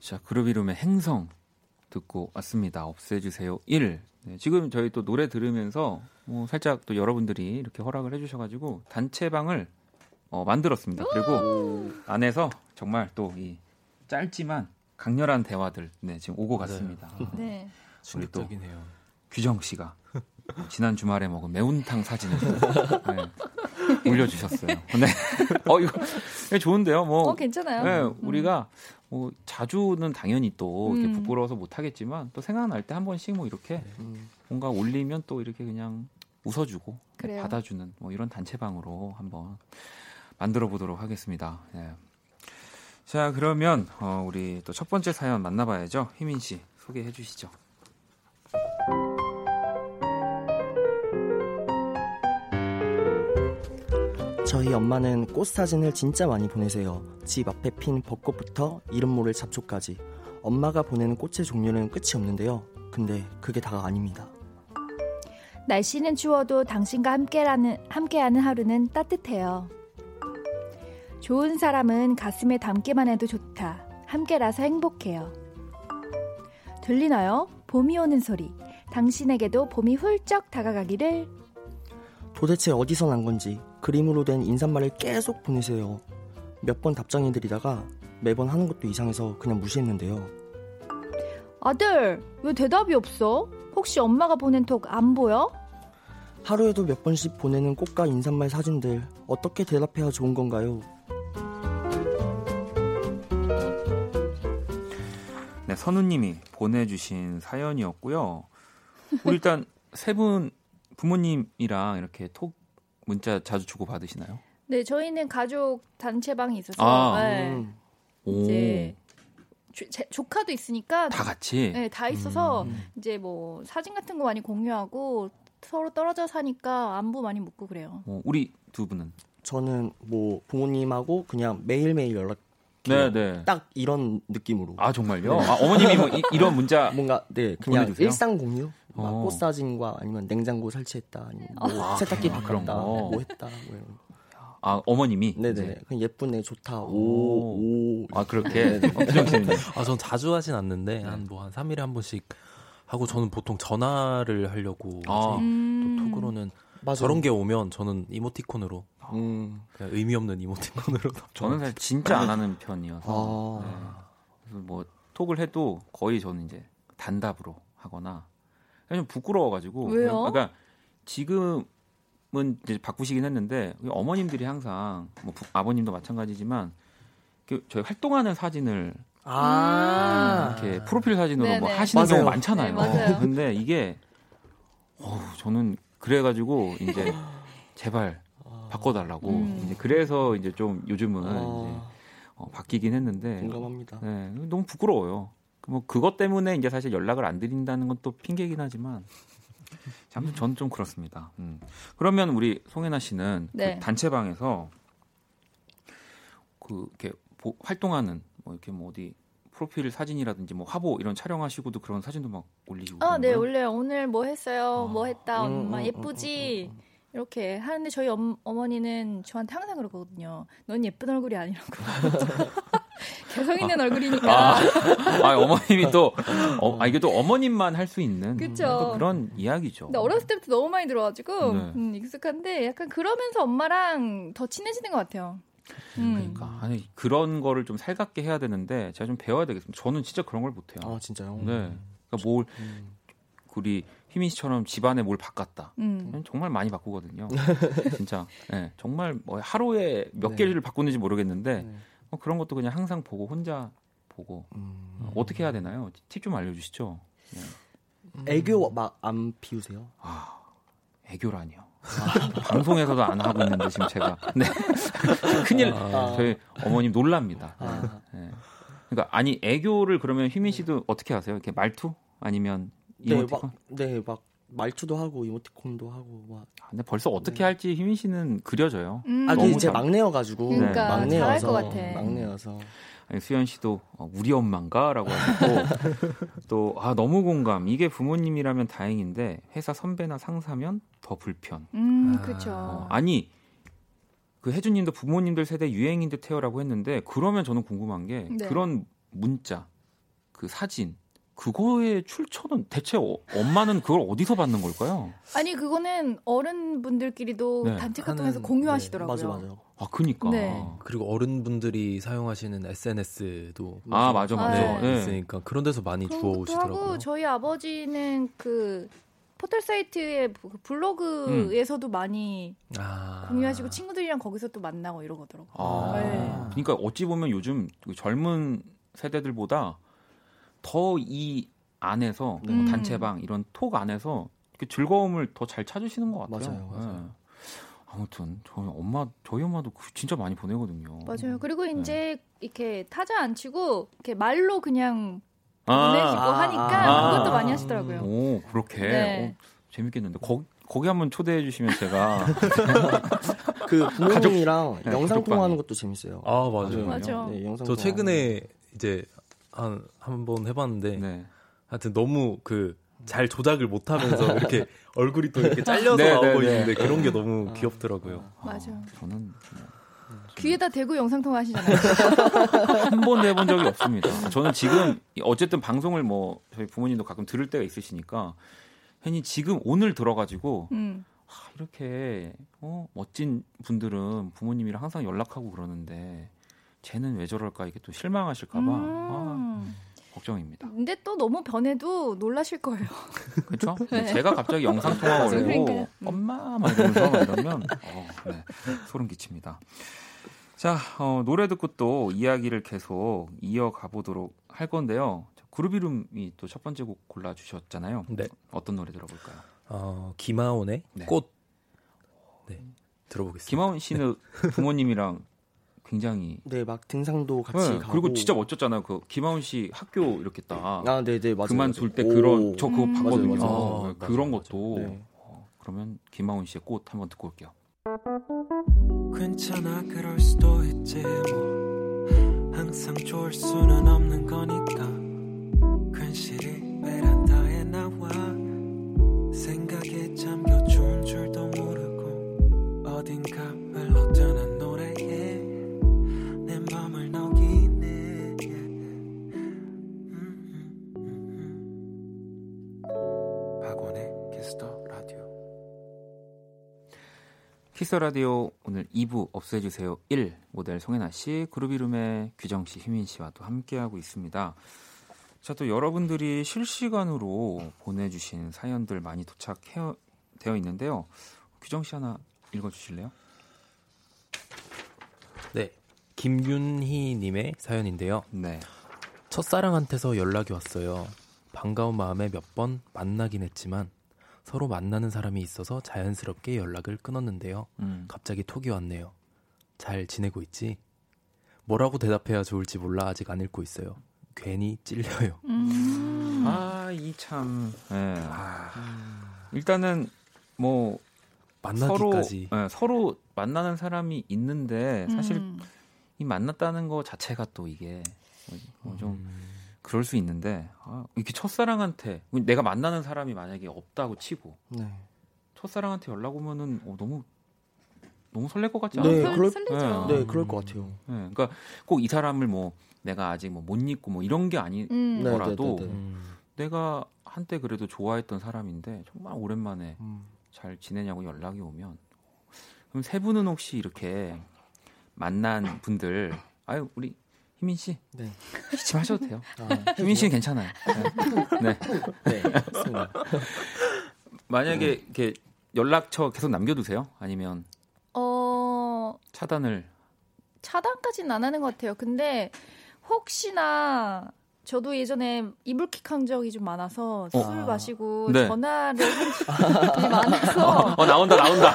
자, 그루비룸의 행성 듣고 왔습니다. 없애주세요. 일. 네, 지금 저희 또 노래 들으면서 뭐 살짝 또 여러분들이 이렇게 허락을 해주셔가지고 단체방을 어, 만들었습니다. 그리고 안에서 정말 또 이 짧지만 강렬한 대화들 네, 지금 오고 갔습니다. 네. 우리 또 규정 씨가 지난 주말에 먹은 매운탕 사진을 네, 올려주셨어요. 네, 어 이거 좋은데요. 뭐, 어, 괜찮아요. 네, 음. 우리가 뭐 자주는 당연히 또 이렇게 부끄러워서 못 하겠지만 또 생각날 때 한 번씩 뭐 이렇게 음. 뭔가 올리면 또 이렇게 그냥 웃어주고 그래요. 받아주는 뭐 이런 단체방으로 한번 만들어 보도록 하겠습니다. 네. 자, 그러면 어, 우리 또 첫 번째 사연 만나봐야죠. 희민 씨 소개해 주시죠. 저희 엄마는 꽃 사진을 진짜 많이 보내세요. 집 앞에 핀 벚꽃부터 이름 모를 잡초까지 엄마가 보내는 꽃의 종류는 끝이 없는데요. 근데 그게 다가 아닙니다. 날씨는 추워도 당신과 함께라는, 함께하는 하루는 따뜻해요. 좋은 사람은 가슴에 담기만 해도 좋다. 함께라서 행복해요. 들리나요? 봄이 오는 소리. 당신에게도 봄이 훌쩍 다가가기를. 도대체 어디서 난 건지 그림으로 된 인사말을 계속 보내세요. 몇 번 답장해드리다가 매번 하는 것도 이상해서 그냥 무시했는데요. 아들, 왜 대답이 없어? 혹시 엄마가 보낸 톡 안 보여? 하루에도 몇 번씩 보내는 꽃과 인사말 사진들 어떻게 대답해야 좋은 건가요? 네, 선우님이 보내주신 사연이었고요. 우리 일단 세 분 부모님이랑 이렇게 톡 문자 자주 주고 받으시나요? 네, 저희는 가족 단체방이 있어서 아, 네. 음. 이제 조, 제, 조카도 있으니까 다 같이 네, 다 있어서 음. 이제 뭐 사진 같은 거 많이 공유하고 서로 떨어져 사니까 안부 많이 묻고 그래요. 어, 우리 두 분은? 저는 뭐 부모님하고 그냥 매일 매일 연락. 네, 네. 딱 이런 느낌으로. 아, 정말요? 네. 아, 어머님이 뭐 이, 이런 문자 뭔가 네 그냥 보내주세요? 일상 공유. 어. 꽃 사진과 아니면 냉장고 설치했다, 아니면 뭐 아, 세탁기 바꿨다, 뭐 했다, 뭐 이런. 아, 어머님이? 네네. 그냥 예쁜 애 좋다. 오, 오. 아, 그렇게? 아, 전 자주 하진 않는데, 한 뭐 한 삼 일에 한 번씩 하고, 저는 보통 전화를 하려고. 아. 또 톡으로는. 맞아. 저런 게 오면 저는 이모티콘으로. 음. 그냥 의미 없는 이모티콘으로. 저는 사실 진짜 안 하는 편이어서. 아. 네. 그래서 뭐, 톡을 해도 거의 저는 이제 단답으로 하거나. 좀 부끄러워가지고. 왜요? 그러니까 지금, 은 이제 바꾸시긴 했는데 어머님들이 항상 뭐 부, 아버님도 마찬가지지만 저희 활동하는 사진을 아~ 이렇게 프로필 사진으로 뭐 하시는 맞아요. 경우 많잖아요. 네, 어, 근데 이게 어우, 저는 그래가지고 이제 제발 바꿔달라고 음. 이제 그래서 이제 좀 요즘은 아~ 이제 어, 바뀌긴 했는데 공감합니다. 네, 너무 부끄러워요. 뭐 그것 때문에 이제 사실 연락을 안 드린다는 건 또 핑계긴 하지만. 아무튼 전 좀 그렇습니다. 음. 그러면 우리 송혜나 씨는 네. 그 단체방에서 그 이렇게 보, 활동하는 뭐 이렇게 뭐 어디 프로필 사진이라든지 뭐 화보 이런 촬영하시고도 그런 사진도 막 올리시고. 아, 네, 원래 오늘 뭐 했어요, 아. 뭐 했다, 엄마 음, 음, 예쁘지 음, 음, 음, 음. 이렇게 하는데 저희 엄, 어머니는 저한테 항상 그러거든요. 넌 예쁜 얼굴이 아니라고. 개성 있는 아, 얼굴이니까. 아, 아 어머님이 또, 어, 아, 이게 또 어머님만 할 수 있는 또 그런 이야기죠. 근데 어렸을 때부터 너무 많이 들어가지고 네. 음, 익숙한데 약간 그러면서 엄마랑 더 친해지는 것 같아요. 음. 그러니까 아니 그런 거를 좀 살갑게 해야 되는데 제가 좀 배워야 되겠습니다. 저는 진짜 그런 걸 못해요. 아 진짜요? 네. 그러니까 뭘 음. 우리 희민 씨처럼 집안에 뭘 바꿨다. 음. 정말 많이 바꾸거든요. 진짜. 네, 정말 뭐 하루에 몇 네. 개를 바꾸는지 모르겠는데. 네. 뭐 그런 것도 그냥 항상 보고 혼자 보고 음. 어떻게 해야 되나요? 팁 좀 알려주시죠. 네. 음. 애교 막 안 피우세요? 아 애교라니요. 아, 방송에서도 안 하고 있는데 지금 제가 네. 큰일 아. 저희 어머님 놀랍니다. 아. 네. 그러니까 아니 애교를 그러면 희민 씨도 어떻게 하세요? 이렇게 말투 아니면 이모티콘? 네, 막, 네, 막 말투도 하고 이모티콘도 하고 막. 아, 근데 벌써 어떻게 네. 할지 희민 씨는 그려져요. 음. 아, 이제 막내여가지고. 그러니까 막내여서, 잘할 것 같아. 막내여서. 아니, 수현 씨도 어, 우리 엄마인가라고 하셨고 또 아, 너무 공감. 이게 부모님이라면 다행인데 회사 선배나 상사면 더 불편. 음, 아. 그렇죠. 어, 아니 그 혜준님도 부모님들 세대 유행인 듯해요라고 했는데 그러면 저는 궁금한 게 네. 그런 문자, 그 사진. 그거의 출처는 대체 어, 엄마는 그걸 어디서 받는 걸까요? 아니 그거는 어른분들끼리도 네. 단체 카톡에서 공유하시더라고요. 네, 맞아 맞아. 아 그니까. 네. 그리고 어른분들이 사용하시는 에스엔에스도 아 맞아 맞아. 네. 있으니까 그런 데서 많이 주워오시더라고요. 하고 저희 아버지는 그 포털 사이트의 블로그에서도 음. 많이 아. 공유하시고 친구들이랑 거기서 또 만나고 이러거더라고요. 아. 네. 그러니까 어찌 보면 요즘 젊은 세대들보다 더 이 안에서 네. 뭐 단체방 이런 톡 안에서 즐거움을 더 잘 찾으시는 것 같아요. 맞아요, 맞아요. 네. 아무튼 저희 엄마 저희 엄마도 진짜 많이 보내거든요. 맞아요. 그리고 이제 네. 이렇게 타자 안 치고 이렇게 말로 그냥 아~ 보내시고 아~ 하니까 아~ 그것도 많이 하시더라고요. 오 그렇게 네. 오, 재밌겠는데 거, 거기 한번 초대해 주시면 제가 그 부모님이랑 네, 영상 통화하는 것도 재밌어요. 아 맞아요. 맞아요. 네, 영상 저 최근에 이제 한 한 번 해봤는데 네. 하여튼 너무 그 잘 조작을 못하면서 이렇게 얼굴이 또 이렇게 잘려서 네, 나오고 네, 네, 있는데 네. 그런 게 너무 귀엽더라고요. 아, 맞아. 아, 저는 귀에다 대고 영상 통화하시잖아요. 한 번 해본 적이 없습니다. 저는 지금 어쨌든 방송을 뭐 저희 부모님도 가끔 들을 때가 있으시니까 괜히 지금 오늘 들어가지고. 음. 아, 이렇게 어, 멋진 분들은 부모님이랑 항상 연락하고 그러는데. 쟤는 왜 저럴까 이게 또 실망하실까봐 음. 아, 걱정입니다. 근데 또 너무 변해도 놀라실 거예요. 그렇죠? 네. 제가 갑자기 영상 통화 걸고 엄마 막 이러면서 막 이러면 어, 네. 소름 끼칩니다. 자 어, 노래 듣고 또 이야기를 계속 이어가 보도록 할 건데요. 그루비룸이 또 첫 번째 곡 골라 주셨잖아요. 네. 어떤 노래 들어볼까요? 어, 김하온의 네. 꽃. 네. 들어보겠습니다. 김하온 씨는 네. 부모님이랑 굉장히 네 막 등산도 같이 네, 가고 그리고 진짜 멋졌잖아요. 그 김하운 씨 학교 이렇게 딱 아 네네 맞아요. 그만둘 때 그런 저 그거 음. 봤거든요. 맞아요, 맞아요. 아, 네, 그런 맞아요, 것도 맞아요. 네. 어, 그러면 김하운 씨의 꽃 한번 듣고 올게요. 괜찮아 그럴 수도 있지 뭐 항상 좋을 수는 없는 거니까 괜시리 베란다에 나와 생각에 잠겨 좋은 줄도 모르고 어딘가 흘러드는 키스 라디오 오늘 이 부 없애주세요 일 모델 송혜나 씨, 그루비룸의 규정 씨, 희민 씨와 또 함께하고 있습니다. 자, 또 여러분들이 실시간으로 보내주신 사연들 많이 도착되어 있는데요. 규정 씨 하나 읽어주실래요? 네, 김윤희님의 사연인데요. 네. 첫사랑한테서 연락이 왔어요. 반가운 마음에 몇 번 만나긴 했지만 서로 만나는 사람이 있어서 자연스럽게 연락을 끊었는데요. 음. 갑자기 톡이 왔네요. 잘 지내고 있지? 뭐라고 대답해야 좋을지 몰라 아직 안 읽고 있어요. 괜히 찔려요. 음. 아, 이 참. 네. 아. 일단은 뭐 만나기까지 서로, 네, 서로 만나는 사람이 있는데 사실 음. 이 만났다는 거 자체가 또 이게 뭐 좀 음. 그럴 수 있는데 아, 이렇게 첫사랑한테 내가 만나는 사람이 만약에 없다고 치고 네. 첫사랑한테 연락 오면은 어, 너무 너무 설렐 것 같지 않아요? 네, 그럴, 네. 네, 그럴 것 같아요. 네, 그러니까 꼭 이 사람을 뭐 내가 아직 뭐 못 잊고 뭐 이런 게 아니더라도 음. 음. 내가 한때 그래도 좋아했던 사람인데 정말 오랜만에 음. 잘 지내냐고 연락이 오면 그럼 세 분은 혹시 이렇게 만난 분들 아유 우리 희민 씨, 네, 지금 하셔도 돼요. 아, 희민 씨는 괜찮아요. 네, 네, 네. 만약에 음. 이렇게 연락처 계속 남겨두세요? 아니면 어 차단을 차단까지는 안 하는 것 같아요. 근데 혹시나 저도 예전에 이불킥 한 적이 좀 많아서 술 아. 마시고 네. 전화를 한 많아서 어 나온다 나온다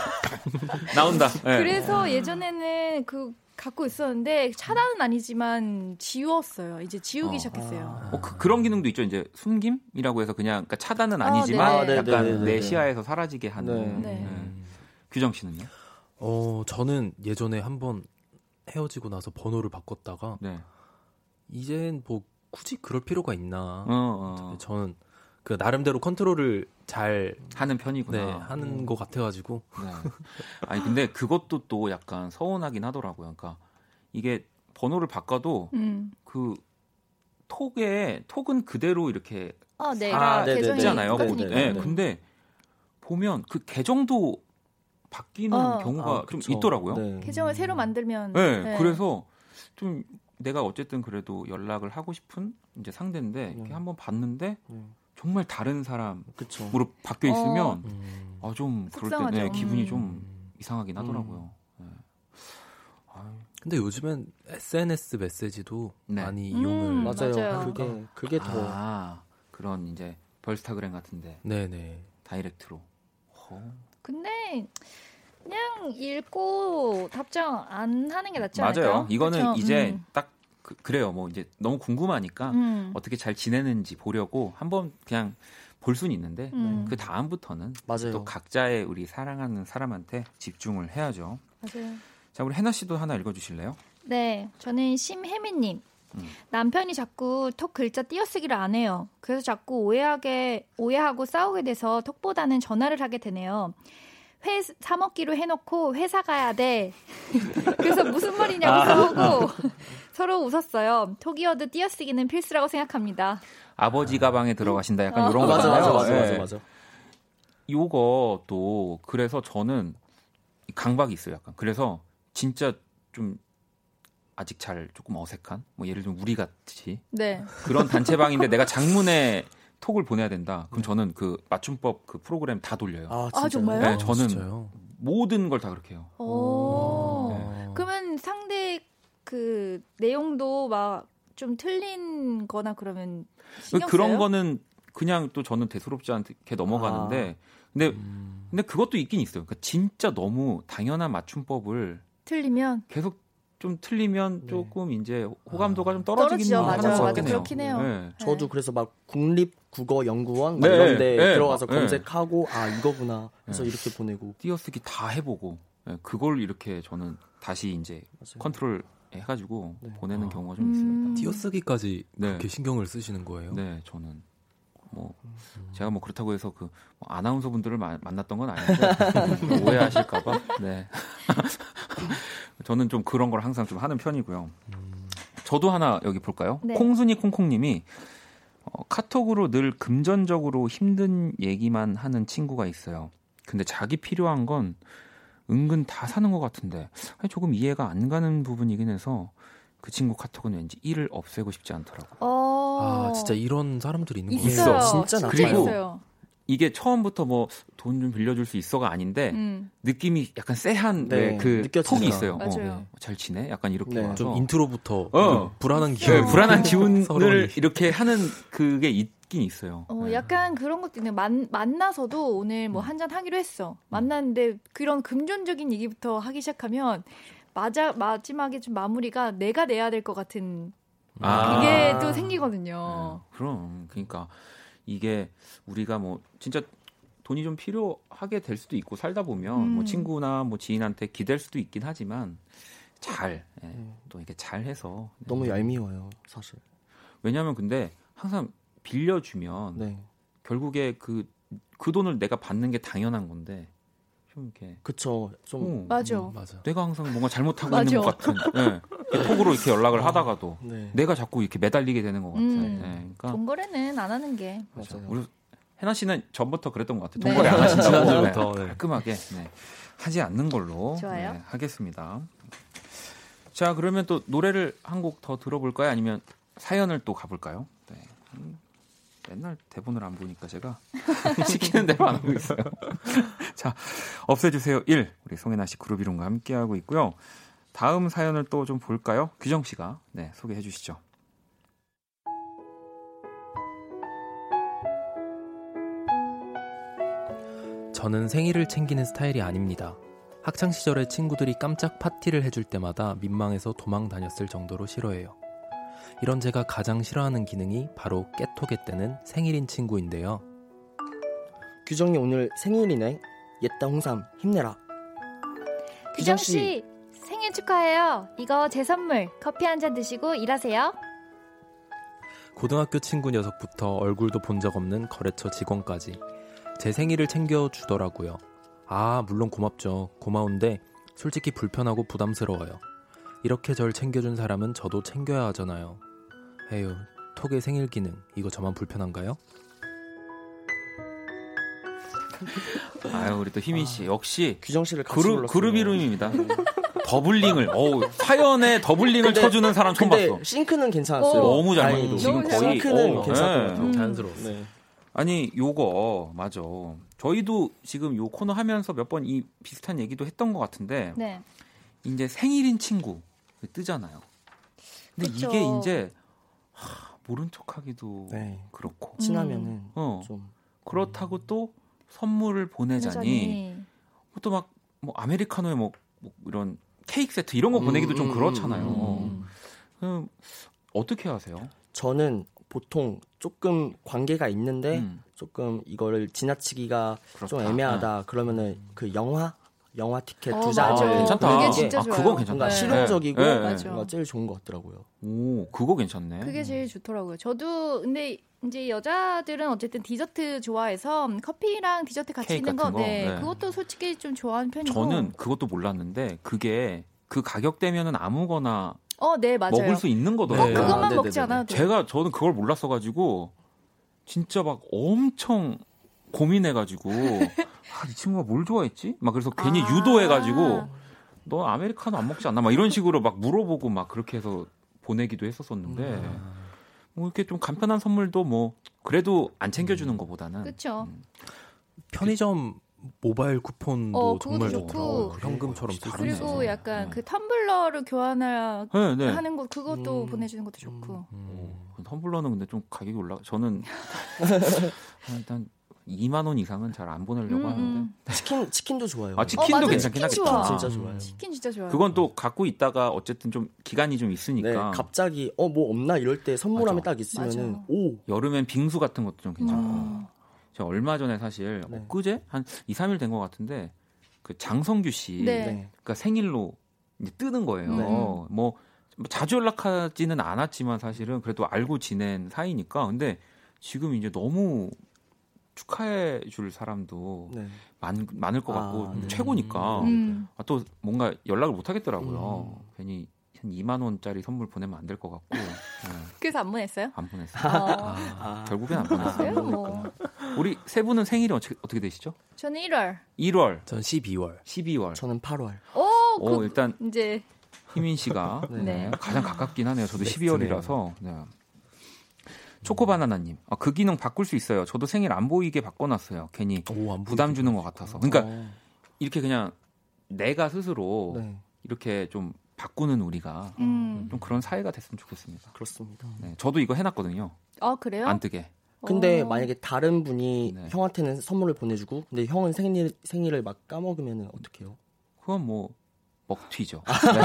나온다. 네. 그래서 예전에는 그 갖고 있었는데 차단은 아니지만 지웠어요. 이제 지우기 어. 시작했어요. 어, 그, 그런 기능도 있죠. 이제 숨김이라고 해서 그냥 그러니까 차단은 아니지만 어, 약간 네네. 내 시야에서 사라지게 하는. 네. 네. 음. 규정 씨는요? 어 저는 예전에 한번 헤어지고 나서 번호를 바꿨다가 네. 이젠 뭐 굳이 그럴 필요가 있나. 어, 어. 저는 그 나름대로 컨트롤을 잘 하는 편이구나. 네, 하는 음. 것 같아가지고. 네. 아니 근데 그것도 또 약간 서운하긴 하더라고요. 그러니까 이게 번호를 바꿔도 음. 그 톡에 톡은 그대로 이렇게 아, 네. 다 되잖아요. 아, 네, 근데 보면 그 계정도 바뀌는 어. 경우가 아, 좀 있더라고요. 네. 계정을 새로 만들면. 네, 네. 그래서 좀 내가 어쨌든 그래도 연락을 하고 싶은 이제 상대인데 음. 이렇게 한번 봤는데. 음. 정말 다른 사람으로 그쵸. 바뀌어 있으면 어. 아, 좀 그럴 때 네, 기분이 좀 음. 이상하긴 하더라고요. 음. 네. 근데 요즘엔 에스엔에스 메시지도 네. 많이 음, 이용을 맞아요. 맞아요. 그게 그게 더 아, 그런 이제 벌스타그램 같은데 네네 다이렉트로. 어. 근데 그냥 읽고 답장 안 하는 게 낫지 않을까요? 맞아요. 이거는 그쵸? 이제 음. 딱. 그, 그래요. 뭐 이제 너무 궁금하니까 음. 어떻게 잘 지내는지 보려고 한번 그냥 볼 수는 있는데 음. 그 다음부터는 맞아요. 또 각자의 우리 사랑하는 사람한테 집중을 해야죠. 맞아요. 자, 우리 해나 씨도 하나 읽어주실래요? 네, 저는 심혜미님. 음. 남편이 자꾸 톡 글자 띄어쓰기를 안 해요. 그래서 자꾸 오해하게 오해하고 싸우게 돼서 톡보다는 전화를 하게 되네요. 회 사 먹기로 해놓고 회사 가야 돼. 그래서 무슨 말이냐고 싸우고 아. 서로 웃었어요. 톡이어도 띄어쓰기는 필수라고 생각합니다. 아버지 가방에 들어가신다. 약간 어. 이런 어, 거 맞아, 맞아, 맞아, 맞아, 맞아. 요거 또 그래서 저는 강박이 있어요. 약간 그래서 진짜 좀 아직 잘 조금 어색한 뭐 예를 들면 우리 같이 네. 그런 단체방인데 내가 장문에 톡을 보내야 된다. 그럼 네. 저는 그 맞춤법 그 프로그램 다 돌려요. 아, 아 정말요? 네, 저는 진짜요? 모든 걸 다 그렇게 해요. 오~ 네. 그러면 상대 그 내용도 막 좀 틀린 거나 그러면 신경 써요? 그런 거는 그냥 또 저는 대수롭지 않게 넘어가는데 아. 근데 음. 근데 그것도 있긴 있어요. 그러니까 진짜 너무 당연한 맞춤법을 틀리면 계속 좀 틀리면 네. 조금 이제 호감도가 아, 좀 떨어지긴 하는 것 같긴 해요. 네. 네. 저도 그래서 막 국립국어연구원 네. 이런 데 네. 들어가서 네. 검색하고 아 이거구나 해서 네. 이렇게 보내고 띄어쓰기 다 해보고 네. 그걸 이렇게 저는 다시 이제 맞아요. 컨트롤 해가지고 네. 보내는 아, 경우가 좀 음. 있습니다. 띄어쓰기까지 네. 그렇게 신경을 쓰시는 거예요? 네, 저는. 뭐 음. 제가 뭐 그렇다고 해서 그 아나운서 분들을 만났던 건 아니고 오해하실까봐 네 저는 좀 그런 걸 항상 좀 하는 편이고요. 저도 하나 여기 볼까요? 네. 콩순이 콩콩님이 어, 카톡으로 늘 금전적으로 힘든 얘기만 하는 친구가 있어요. 근데 자기 필요한 건 은근 다 사는 것 같은데 조금 이해가 안 가는 부분이긴 해서 그 친구 카톡은 왠지 일을 없애고 싶지 않더라고요. 아 진짜 이런 사람들이 있는 거예요. 있어요. 진짜 나빠. 그리고 있어요. 이게 처음부터 뭐 돈 좀 빌려줄 수 있어가 아닌데 음. 느낌이 약간 쎄한 네, 그 톡이 있어요. 어, 네. 잘 지내? 약간 이렇게 네. 와서 좀 인트로부터 어. 불안한 기운, 네, 불안한 기운을 이렇게 하는 그게 있긴 있어요. 어, 네. 약간 그런 것도 있는데 만, 만나서도 오늘 뭐 한잔 하기로 했어. 만났는데 그런 금전적인 얘기부터 하기 시작하면. 맞아, 마지막에 좀 마무리가 내가 내야 될 것 같은 아~ 그게 또 생기거든요. 네, 그럼 그러니까 이게 우리가 뭐 진짜 돈이 좀 필요하게 될 수도 있고 살다 보면 음. 뭐 친구나 뭐 지인한테 기댈 수도 있긴 하지만 잘 예, 음. 또 이렇게 잘해서 너무 네. 얄미워요 사실. 왜냐하면 근데 항상 빌려주면 네. 결국에 그, 그 돈을 내가 받는 게 당연한 건데. 좀 이렇게 그쵸 좀 어, 맞아. 음, 맞아 내가 항상 뭔가 잘못하고 있는 것 같은 네. 톡으로 이렇게 연락을 어, 하다가도 네. 내가 자꾸 이렇게 매달리게 되는 것 같아요. 음, 네. 그러니까 돈거래는 안 하는 게 맞아. 맞아요. 우리 해나 씨는 전부터 그랬던 것 같아요. 네. 돈거래 안 하신다고 네. 깔끔하게 네. 하지 않는 걸로 네. 하겠습니다. 자 그러면 또 노래를 한 곡 더 들어볼까요? 아니면 사연을 또 가볼까요? 네. 맨날 대본을 안 보니까 제가 시키는 대로 안 하고 있어요. 자, 없애주세요 일. 우리 송혜나 씨 그루비룸과 함께하고 있고요. 다음 사연을 또 좀 볼까요? 규정 씨가 네, 소개해 주시죠. 저는 생일을 챙기는 스타일이 아닙니다. 학창시절에 친구들이 깜짝 파티를 해줄 때마다 민망해서 도망 다녔을 정도로 싫어해요. 이런 제가 가장 싫어하는 기능이 바로 깨톡에 뜨는 생일인 친구인데요. 규정이 오늘 생일이네. 옛다 홍삼 힘내라. 규정씨 생일 축하해요. 이거 제 선물. 커피 한잔 드시고 일하세요. 고등학교 친구 녀석부터 얼굴도 본 적 없는 거래처 직원까지 제 생일을 챙겨주더라고요. 아 물론 고맙죠. 고마운데 솔직히 불편하고 부담스러워요. 이렇게 절 챙겨준 사람은 저도 챙겨야 하잖아요. 에휴, 톡의 생일 기능, 이거 저만 불편한가요? 아유, 우리 또 희민 씨, 역시 규정 씨를 같이 그룹, 그룹 이름입니다. 더블링을, 어우, 사연에 더블링을 근데, 쳐주는 사람 처음 봤어. 싱크는 괜찮았어요. 오, 너무 잘 만들고 지금 거의 싱크는 괜찮았어요. 자연스러워. 네. 아니, 요거 맞아. 저희도 지금 요 코너 하면서 몇 번 이 비슷한 얘기도 했던 것 같은데. 네. 이제 생일인 친구 뜨잖아요. 근데 그쵸. 이게 이제 하, 모른 척하기도 네. 그렇고 친하면은 어, 좀 그렇다고 음. 또 선물을 보내자니 또 막 뭐 아메리카노에 뭐, 뭐 이런 케이크 세트 이런 거 음, 보내기도 음, 좀 그렇잖아요. 음, 음. 어떻게 하세요? 저는 보통 조금 관계가 있는데 음. 조금 이거를 지나치기가 그렇다. 좀 애매하다. 네. 그러면은 그 영화 영화 티켓 어, 두 장. 아, 괜찮다. 그게 진짜 아, 좋아요. 그건 괜찮다. 실용적이고 네. 네. 네. 제일 좋은 것 같더라고요. 오, 그거 괜찮네. 그게 제일 좋더라고요. 저도 근데 이제 여자들은 어쨌든 디저트 좋아해서 커피랑 디저트 같이 있는 거, 거? 네. 네. 그것도 솔직히 좀 좋아하는 편이고. 저는 그것도 몰랐는데 그게 그 가격대면은 아무거나 어, 네, 맞아요. 먹을 수 있는 거더라고요. 네. 어, 그것만 네. 먹지 않아도 돼요. 제가 저는 그걸 몰랐어가지고 진짜 막 엄청 고민해가지고. 아, 이 친구가 뭘 좋아했지? 막 그래서 괜히 아~ 유도해가지고 너 아메리카노 안 먹지 않나? 막 이런 식으로 막 물어보고 막 그렇게 해서 보내기도 했었었는데 음. 뭐 이렇게 좀 간편한 선물도 뭐 그래도 안 챙겨주는 것보다는 그렇죠. 음. 편의점 모바일 쿠폰도 어, 정말 좋고 어, 현금처럼 다르네. 그리고 약간 네. 그 텀블러를 교환하는 네, 네. 거 그것도 음, 보내주는 것도 좋고 음, 음. 텀블러는 근데 좀 가격이 올라 저는 일단 이만 원 이상은 잘 안 보내려고 음. 하는데 치킨 치킨도 좋아요. 아 치킨도 어, 괜찮긴 치킨 하겠다. 좋아. 진짜 좋아요. 치킨 진짜 좋아요. 그건 또 갖고 있다가 어쨌든 좀 기간이 좀 있으니까 네, 갑자기 어 뭐 없나 이럴 때 선물함에 딱 있으면은 오 여름엔 빙수 같은 것도 좀 괜찮고. 음. 제가 얼마 전에 사실 네. 엊그제 한 이 삼 일 된 것 같은데 그 장성규 씨 네. 그러니까 생일로 이제 뜨는 거예요. 네. 뭐 자주 연락하지는 않았지만 사실은 그래도 알고 지낸 사이니까 근데 지금 이제 너무 축하해 줄 사람도 네. 많, 많을 것 같고 아, 네. 최고니까 음. 아, 또 뭔가 연락을 못 하겠더라고요. 음. 괜히 한 이만 원짜리 선물 보내면 안 될 것 같고. 그래서 안 보냈어요? 안 보냈어요. 아, 아, 결국엔 안 보냈어요. 뭐. 우리 세 분은 생일이 어떻게, 어떻게 되시죠? 저는 일월. 일월. 전 십이월. 십이월. 저는 팔월. 오, 오 그, 일단 이제 희민 씨가 네. 네. 가장 가깝긴 하네요. 저도 십이월이라서. 네. 초코바나나님, 아, 그 기능 바꿀 수 있어요. 저도 생일 안 보이게 바꿔놨어요. 괜히 오, 부담 주는 것 같아서. 그러니까 오. 이렇게 그냥 내가 스스로 네. 이렇게 좀 바꾸는 우리가 음. 좀 그런 사회가 됐으면 좋겠습니다. 그렇습니다. 네, 저도 이거 해놨거든요. 아 그래요? 안 뜨게. 근데 오. 만약에 다른 분이 네. 형한테는 선물을 보내주고, 근데 형은 생일 생일을 막 까먹으면 어떡해요? 그건 뭐 먹튀죠. 네.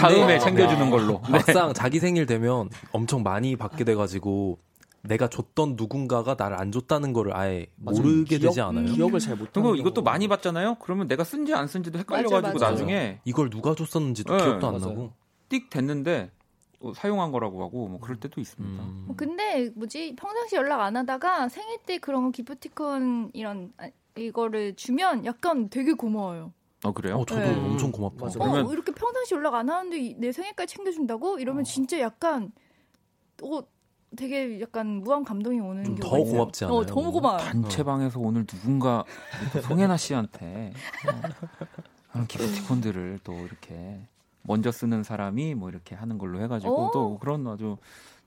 다음에 챙겨주는 걸로. 네. 막상 자기 생일 되면 엄청 많이 받게 돼가지고. 내가 줬던 누군가가 나를 안 줬다는 걸 아예 맞아. 모르게 기억, 되지 않아요? 기억을 잘 못하고 이것도 많이 받잖아요? 그러면 내가 쓴지 안 쓴지도 헷갈려가지고 맞아, 맞아. 나중에 이걸 누가 줬었는지도 네, 기억도 안 맞아요. 나고 띡 됐는데 어, 사용한 거라고 하고 뭐 그럴 때도 있습니다. 음. 뭐 근데 뭐지 평상시 연락 안 하다가 생일 때 그런 기프티콘 이런 이거를 주면 약간 되게 고마워요. 어 그래요? 어, 저도 네. 엄청 고맙다. 맞아. 어, 그러면... 이렇게 평상시 연락 안 하는데 내 생일까지 챙겨준다고? 이러면 어. 진짜 약간 어. 되게 약간 무한 감동이 오는 좀 경우가 더 있어요. 고맙지 않아요? 어, 너무 고마워요. 단체방에서 어. 오늘 누군가 송혜나 씨한테 어, 기프티콘들을 또 이렇게 먼저 쓰는 사람이 뭐 이렇게 하는 걸로 해가지고 오. 또 그런 아주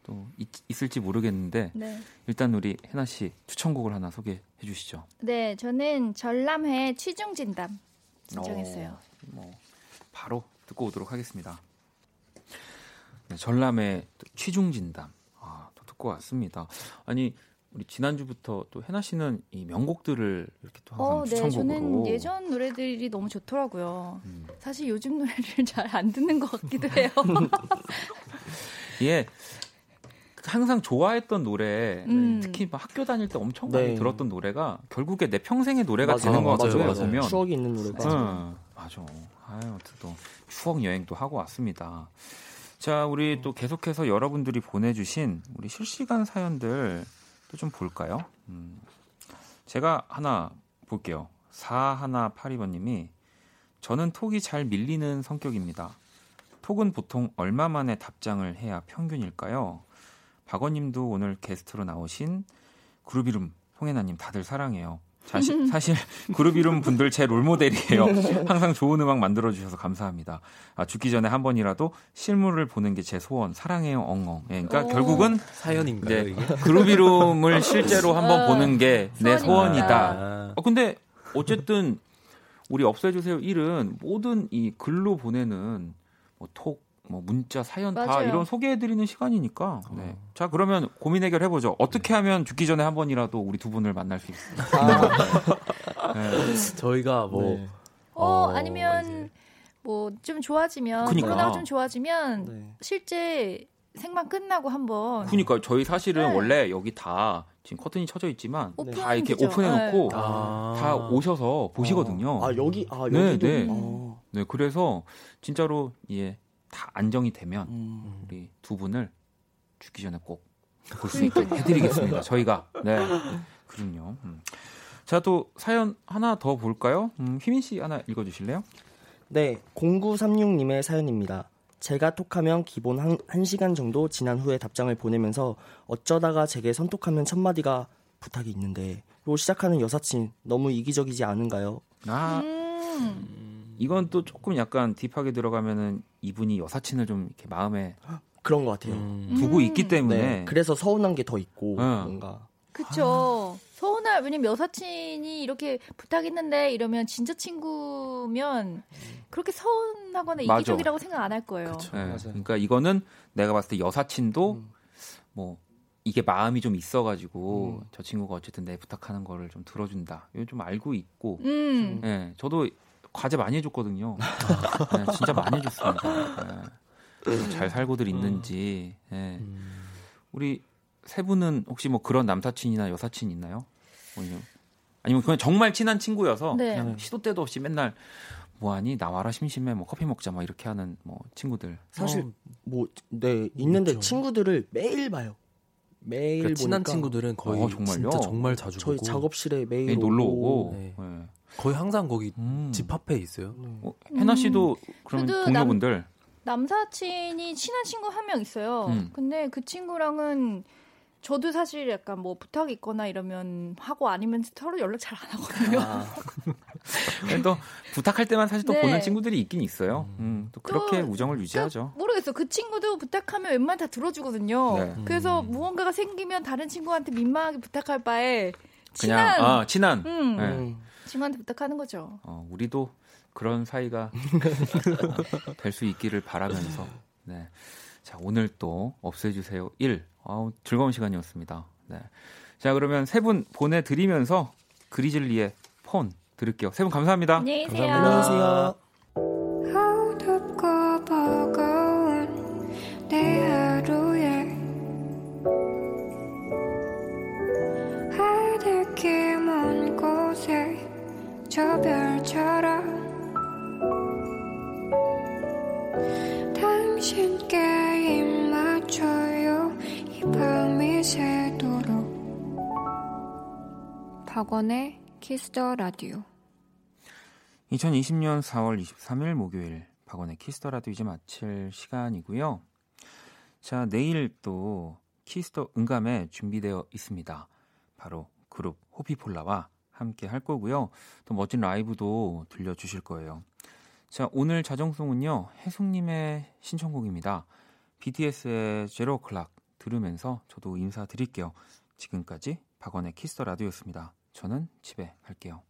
또 있, 있을지 모르겠는데 네. 일단 우리 혜나 씨 추천곡을 하나 소개해 주시죠. 네, 저는 전람회 취중진담 신청했어요. 어, 뭐 바로 듣고 오도록 하겠습니다. 네, 전람회 취중진담 듣고 왔습니다. 아니 우리 지난주부터 또 해나 씨는 이 명곡들을 이렇게 또 항상 어, 네, 추천곡으로. 저는 예전 노래들이 너무 좋더라고요. 음. 사실 요즘 노래를 잘 안 듣는 것 같기도 해요. 예, 항상 좋아했던 노래, 음. 특히 막 학교 다닐 때 엄청 네. 많이 들었던 노래가 결국에 내 평생의 노래가 맞아, 되는 것 같아요. 맞아요. 추억이 있는 노래가. 응, 맞아. 아유, 어쨌든 또 추억 여행도 하고 왔습니다. 자, 우리 또 계속해서 여러분들이 보내주신 우리 실시간 사연들 또 좀 볼까요? 음, 제가 하나 볼게요. 사일팔이 번님이 저는 톡이 잘 밀리는 성격입니다. 톡은 보통 얼마 만에 답장을 해야 평균일까요? 박원님도 오늘 게스트로 나오신 그루비룸, 송혜나님 다들 사랑해요. 사실, 사실 그루비룸 분들 제 롤모델이에요. 항상 좋은 음악 만들어주셔서 감사합니다. 아, 죽기 전에 한 번이라도 실물을 보는 게 제 소원. 사랑해요 엉엉. 네, 그러니까 결국은 사연인가요? 이제 그루비룸을 실제로 한번 보는 게 내 소원이다. 어, 근데 어쨌든 우리 없애주세요 일은 모든 이 글로 보내는 뭐 톡, 뭐 문자, 사연 맞아요. 다 이런 소개해드리는 시간이니까. 네. 자 그러면 고민 해결해보죠. 어떻게 하면 죽기 전에 한 번이라도 우리 두 분을 만날 수 있을까? 아. 네. 네. 저희가 뭐 네. 어, 어, 아니면 뭐 좀 좋아지면 그러니까. 코로나가 좀 좋아지면 네. 실제 생방 끝나고 한번. 그러니까 저희 사실은 네. 원래 여기 다 지금 커튼이 쳐져 있지만 네. 다 이렇게 되죠. 오픈해놓고 네. 아. 다 오셔서 보시거든요. 아 여기 아 여기도. 네, 네. 아. 네 그래서 진짜로 예. 다 안정이 되면 음. 우리 두 분을 죽기 전에 꼭 볼 수 있게 해드리겠습니다. 저희가 네 그럼요. 음. 자, 또 사연 하나 더 볼까요? 음, 희민 씨 하나 읽어주실래요? 네, 공구삼육 님의 사연입니다. 제가 톡하면 기본 한, 한 시간 정도 지난 후에 답장을 보내면서 어쩌다가 제게 선톡하면 첫 마디가 부탁이 있는데 로 시작하는 여사친 너무 이기적이지 않은가요? 아 음. 이건 또 조금 약간 딥하게 들어가면은 이분이 여사친을 좀 이렇게 마음에 그런 것 같아요. 음. 두고 있기 때문에 네, 그래서 서운한 게 더 있고 응. 뭔가. 그렇죠. 아. 서운할 왜냐면 여사친이 이렇게 부탁했는데 이러면 진짜 친구면 그렇게 서운하거나 맞아. 이기적이라고 생각 안 할 거예요. 그쵸, 네. 맞아요. 그러니까 이거는 내가 봤을 때 여사친도 음. 뭐. 이게 마음이 좀 있어가지고 음. 저 친구가 어쨌든 내 부탁하는 거를 좀 들어준다. 이거 좀 알고 있고. 음. 네, 저도 과제 많이 해줬거든요. 네, 진짜 많이 해줬습니다. 네. 잘 살고들 있는지. 네. 우리 세 분은 혹시 뭐 그런 남사친이나 여사친 있나요? 아니면 그냥 정말 친한 친구여서 네. 그냥 시도 때도 없이 맨날 뭐하니 나와라 심심해 뭐 커피 먹자 막 이렇게 하는 뭐 친구들. 사실 어, 뭐 네 있는데 그렇죠. 친구들을 매일 봐요. 매일 그러니까 친한 보니까. 친구들은 거의 어, 진짜 정말 자주 저희 보고. 작업실에 매일, 매일 놀러 오고 네. 네. 거의 항상 거기 음. 집 앞에 있어요. 음. 어, 해나 씨도 음. 그러면 동료분들 남, 남사친이 친한 친구 한 명 있어요. 음. 근데 그 친구랑은 저도 사실 약간 뭐 부탁이 있거나 이러면 하고 아니면 서로 연락 잘 안 하거든요. 아. 또 부탁할 때만 사실 또 네. 보는 친구들이 있긴 있어요. 음, 또 그렇게 또, 우정을 유지하죠. 그, 모르겠어요. 그 친구도 부탁하면 웬만하면 다 들어주거든요. 네. 그래서 음. 무언가가 생기면 다른 친구한테 민망하게 부탁할 바에 친한. 그냥, 아, 친한. 음, 네. 친구한테 부탁하는 거죠. 어, 우리도 그런 사이가 어, 될 수 있기를 바라면서. 네. 자, 오늘 또 없애주세요 일. 아우, 즐거운 시간이었습니다. 네. 자, 그러면 세 분 보내드리면서 그리즐리의 폰 들을게요. 세 분 감사합니다. 안녕히 계세요. 감사합니다. 안녕히 계세요. 어둡고 버거운 내 하루에 하늘길 먼 곳에 저 별처럼 당신께 입 맞춰요 이 밤이 새도록 박원의 키스 더 라디오. 이천이십 년 사월 이십삼일 목요일 박원의 키스 더 라디오 이제 마칠 시간이고요. 자, 내일 또 키스 더 응감에 준비되어 있습니다. 바로 그룹 호피폴라와 함께 할 거고요. 또 멋진 라이브도 들려주실 거예요. 자, 오늘 자정송은요, 혜숙님의 신청곡입니다. 비티에스의 제로 클락 들으면서 저도 인사드릴게요. 지금까지 박원의 키스 더 라디오였습니다. 저는 집에 갈게요.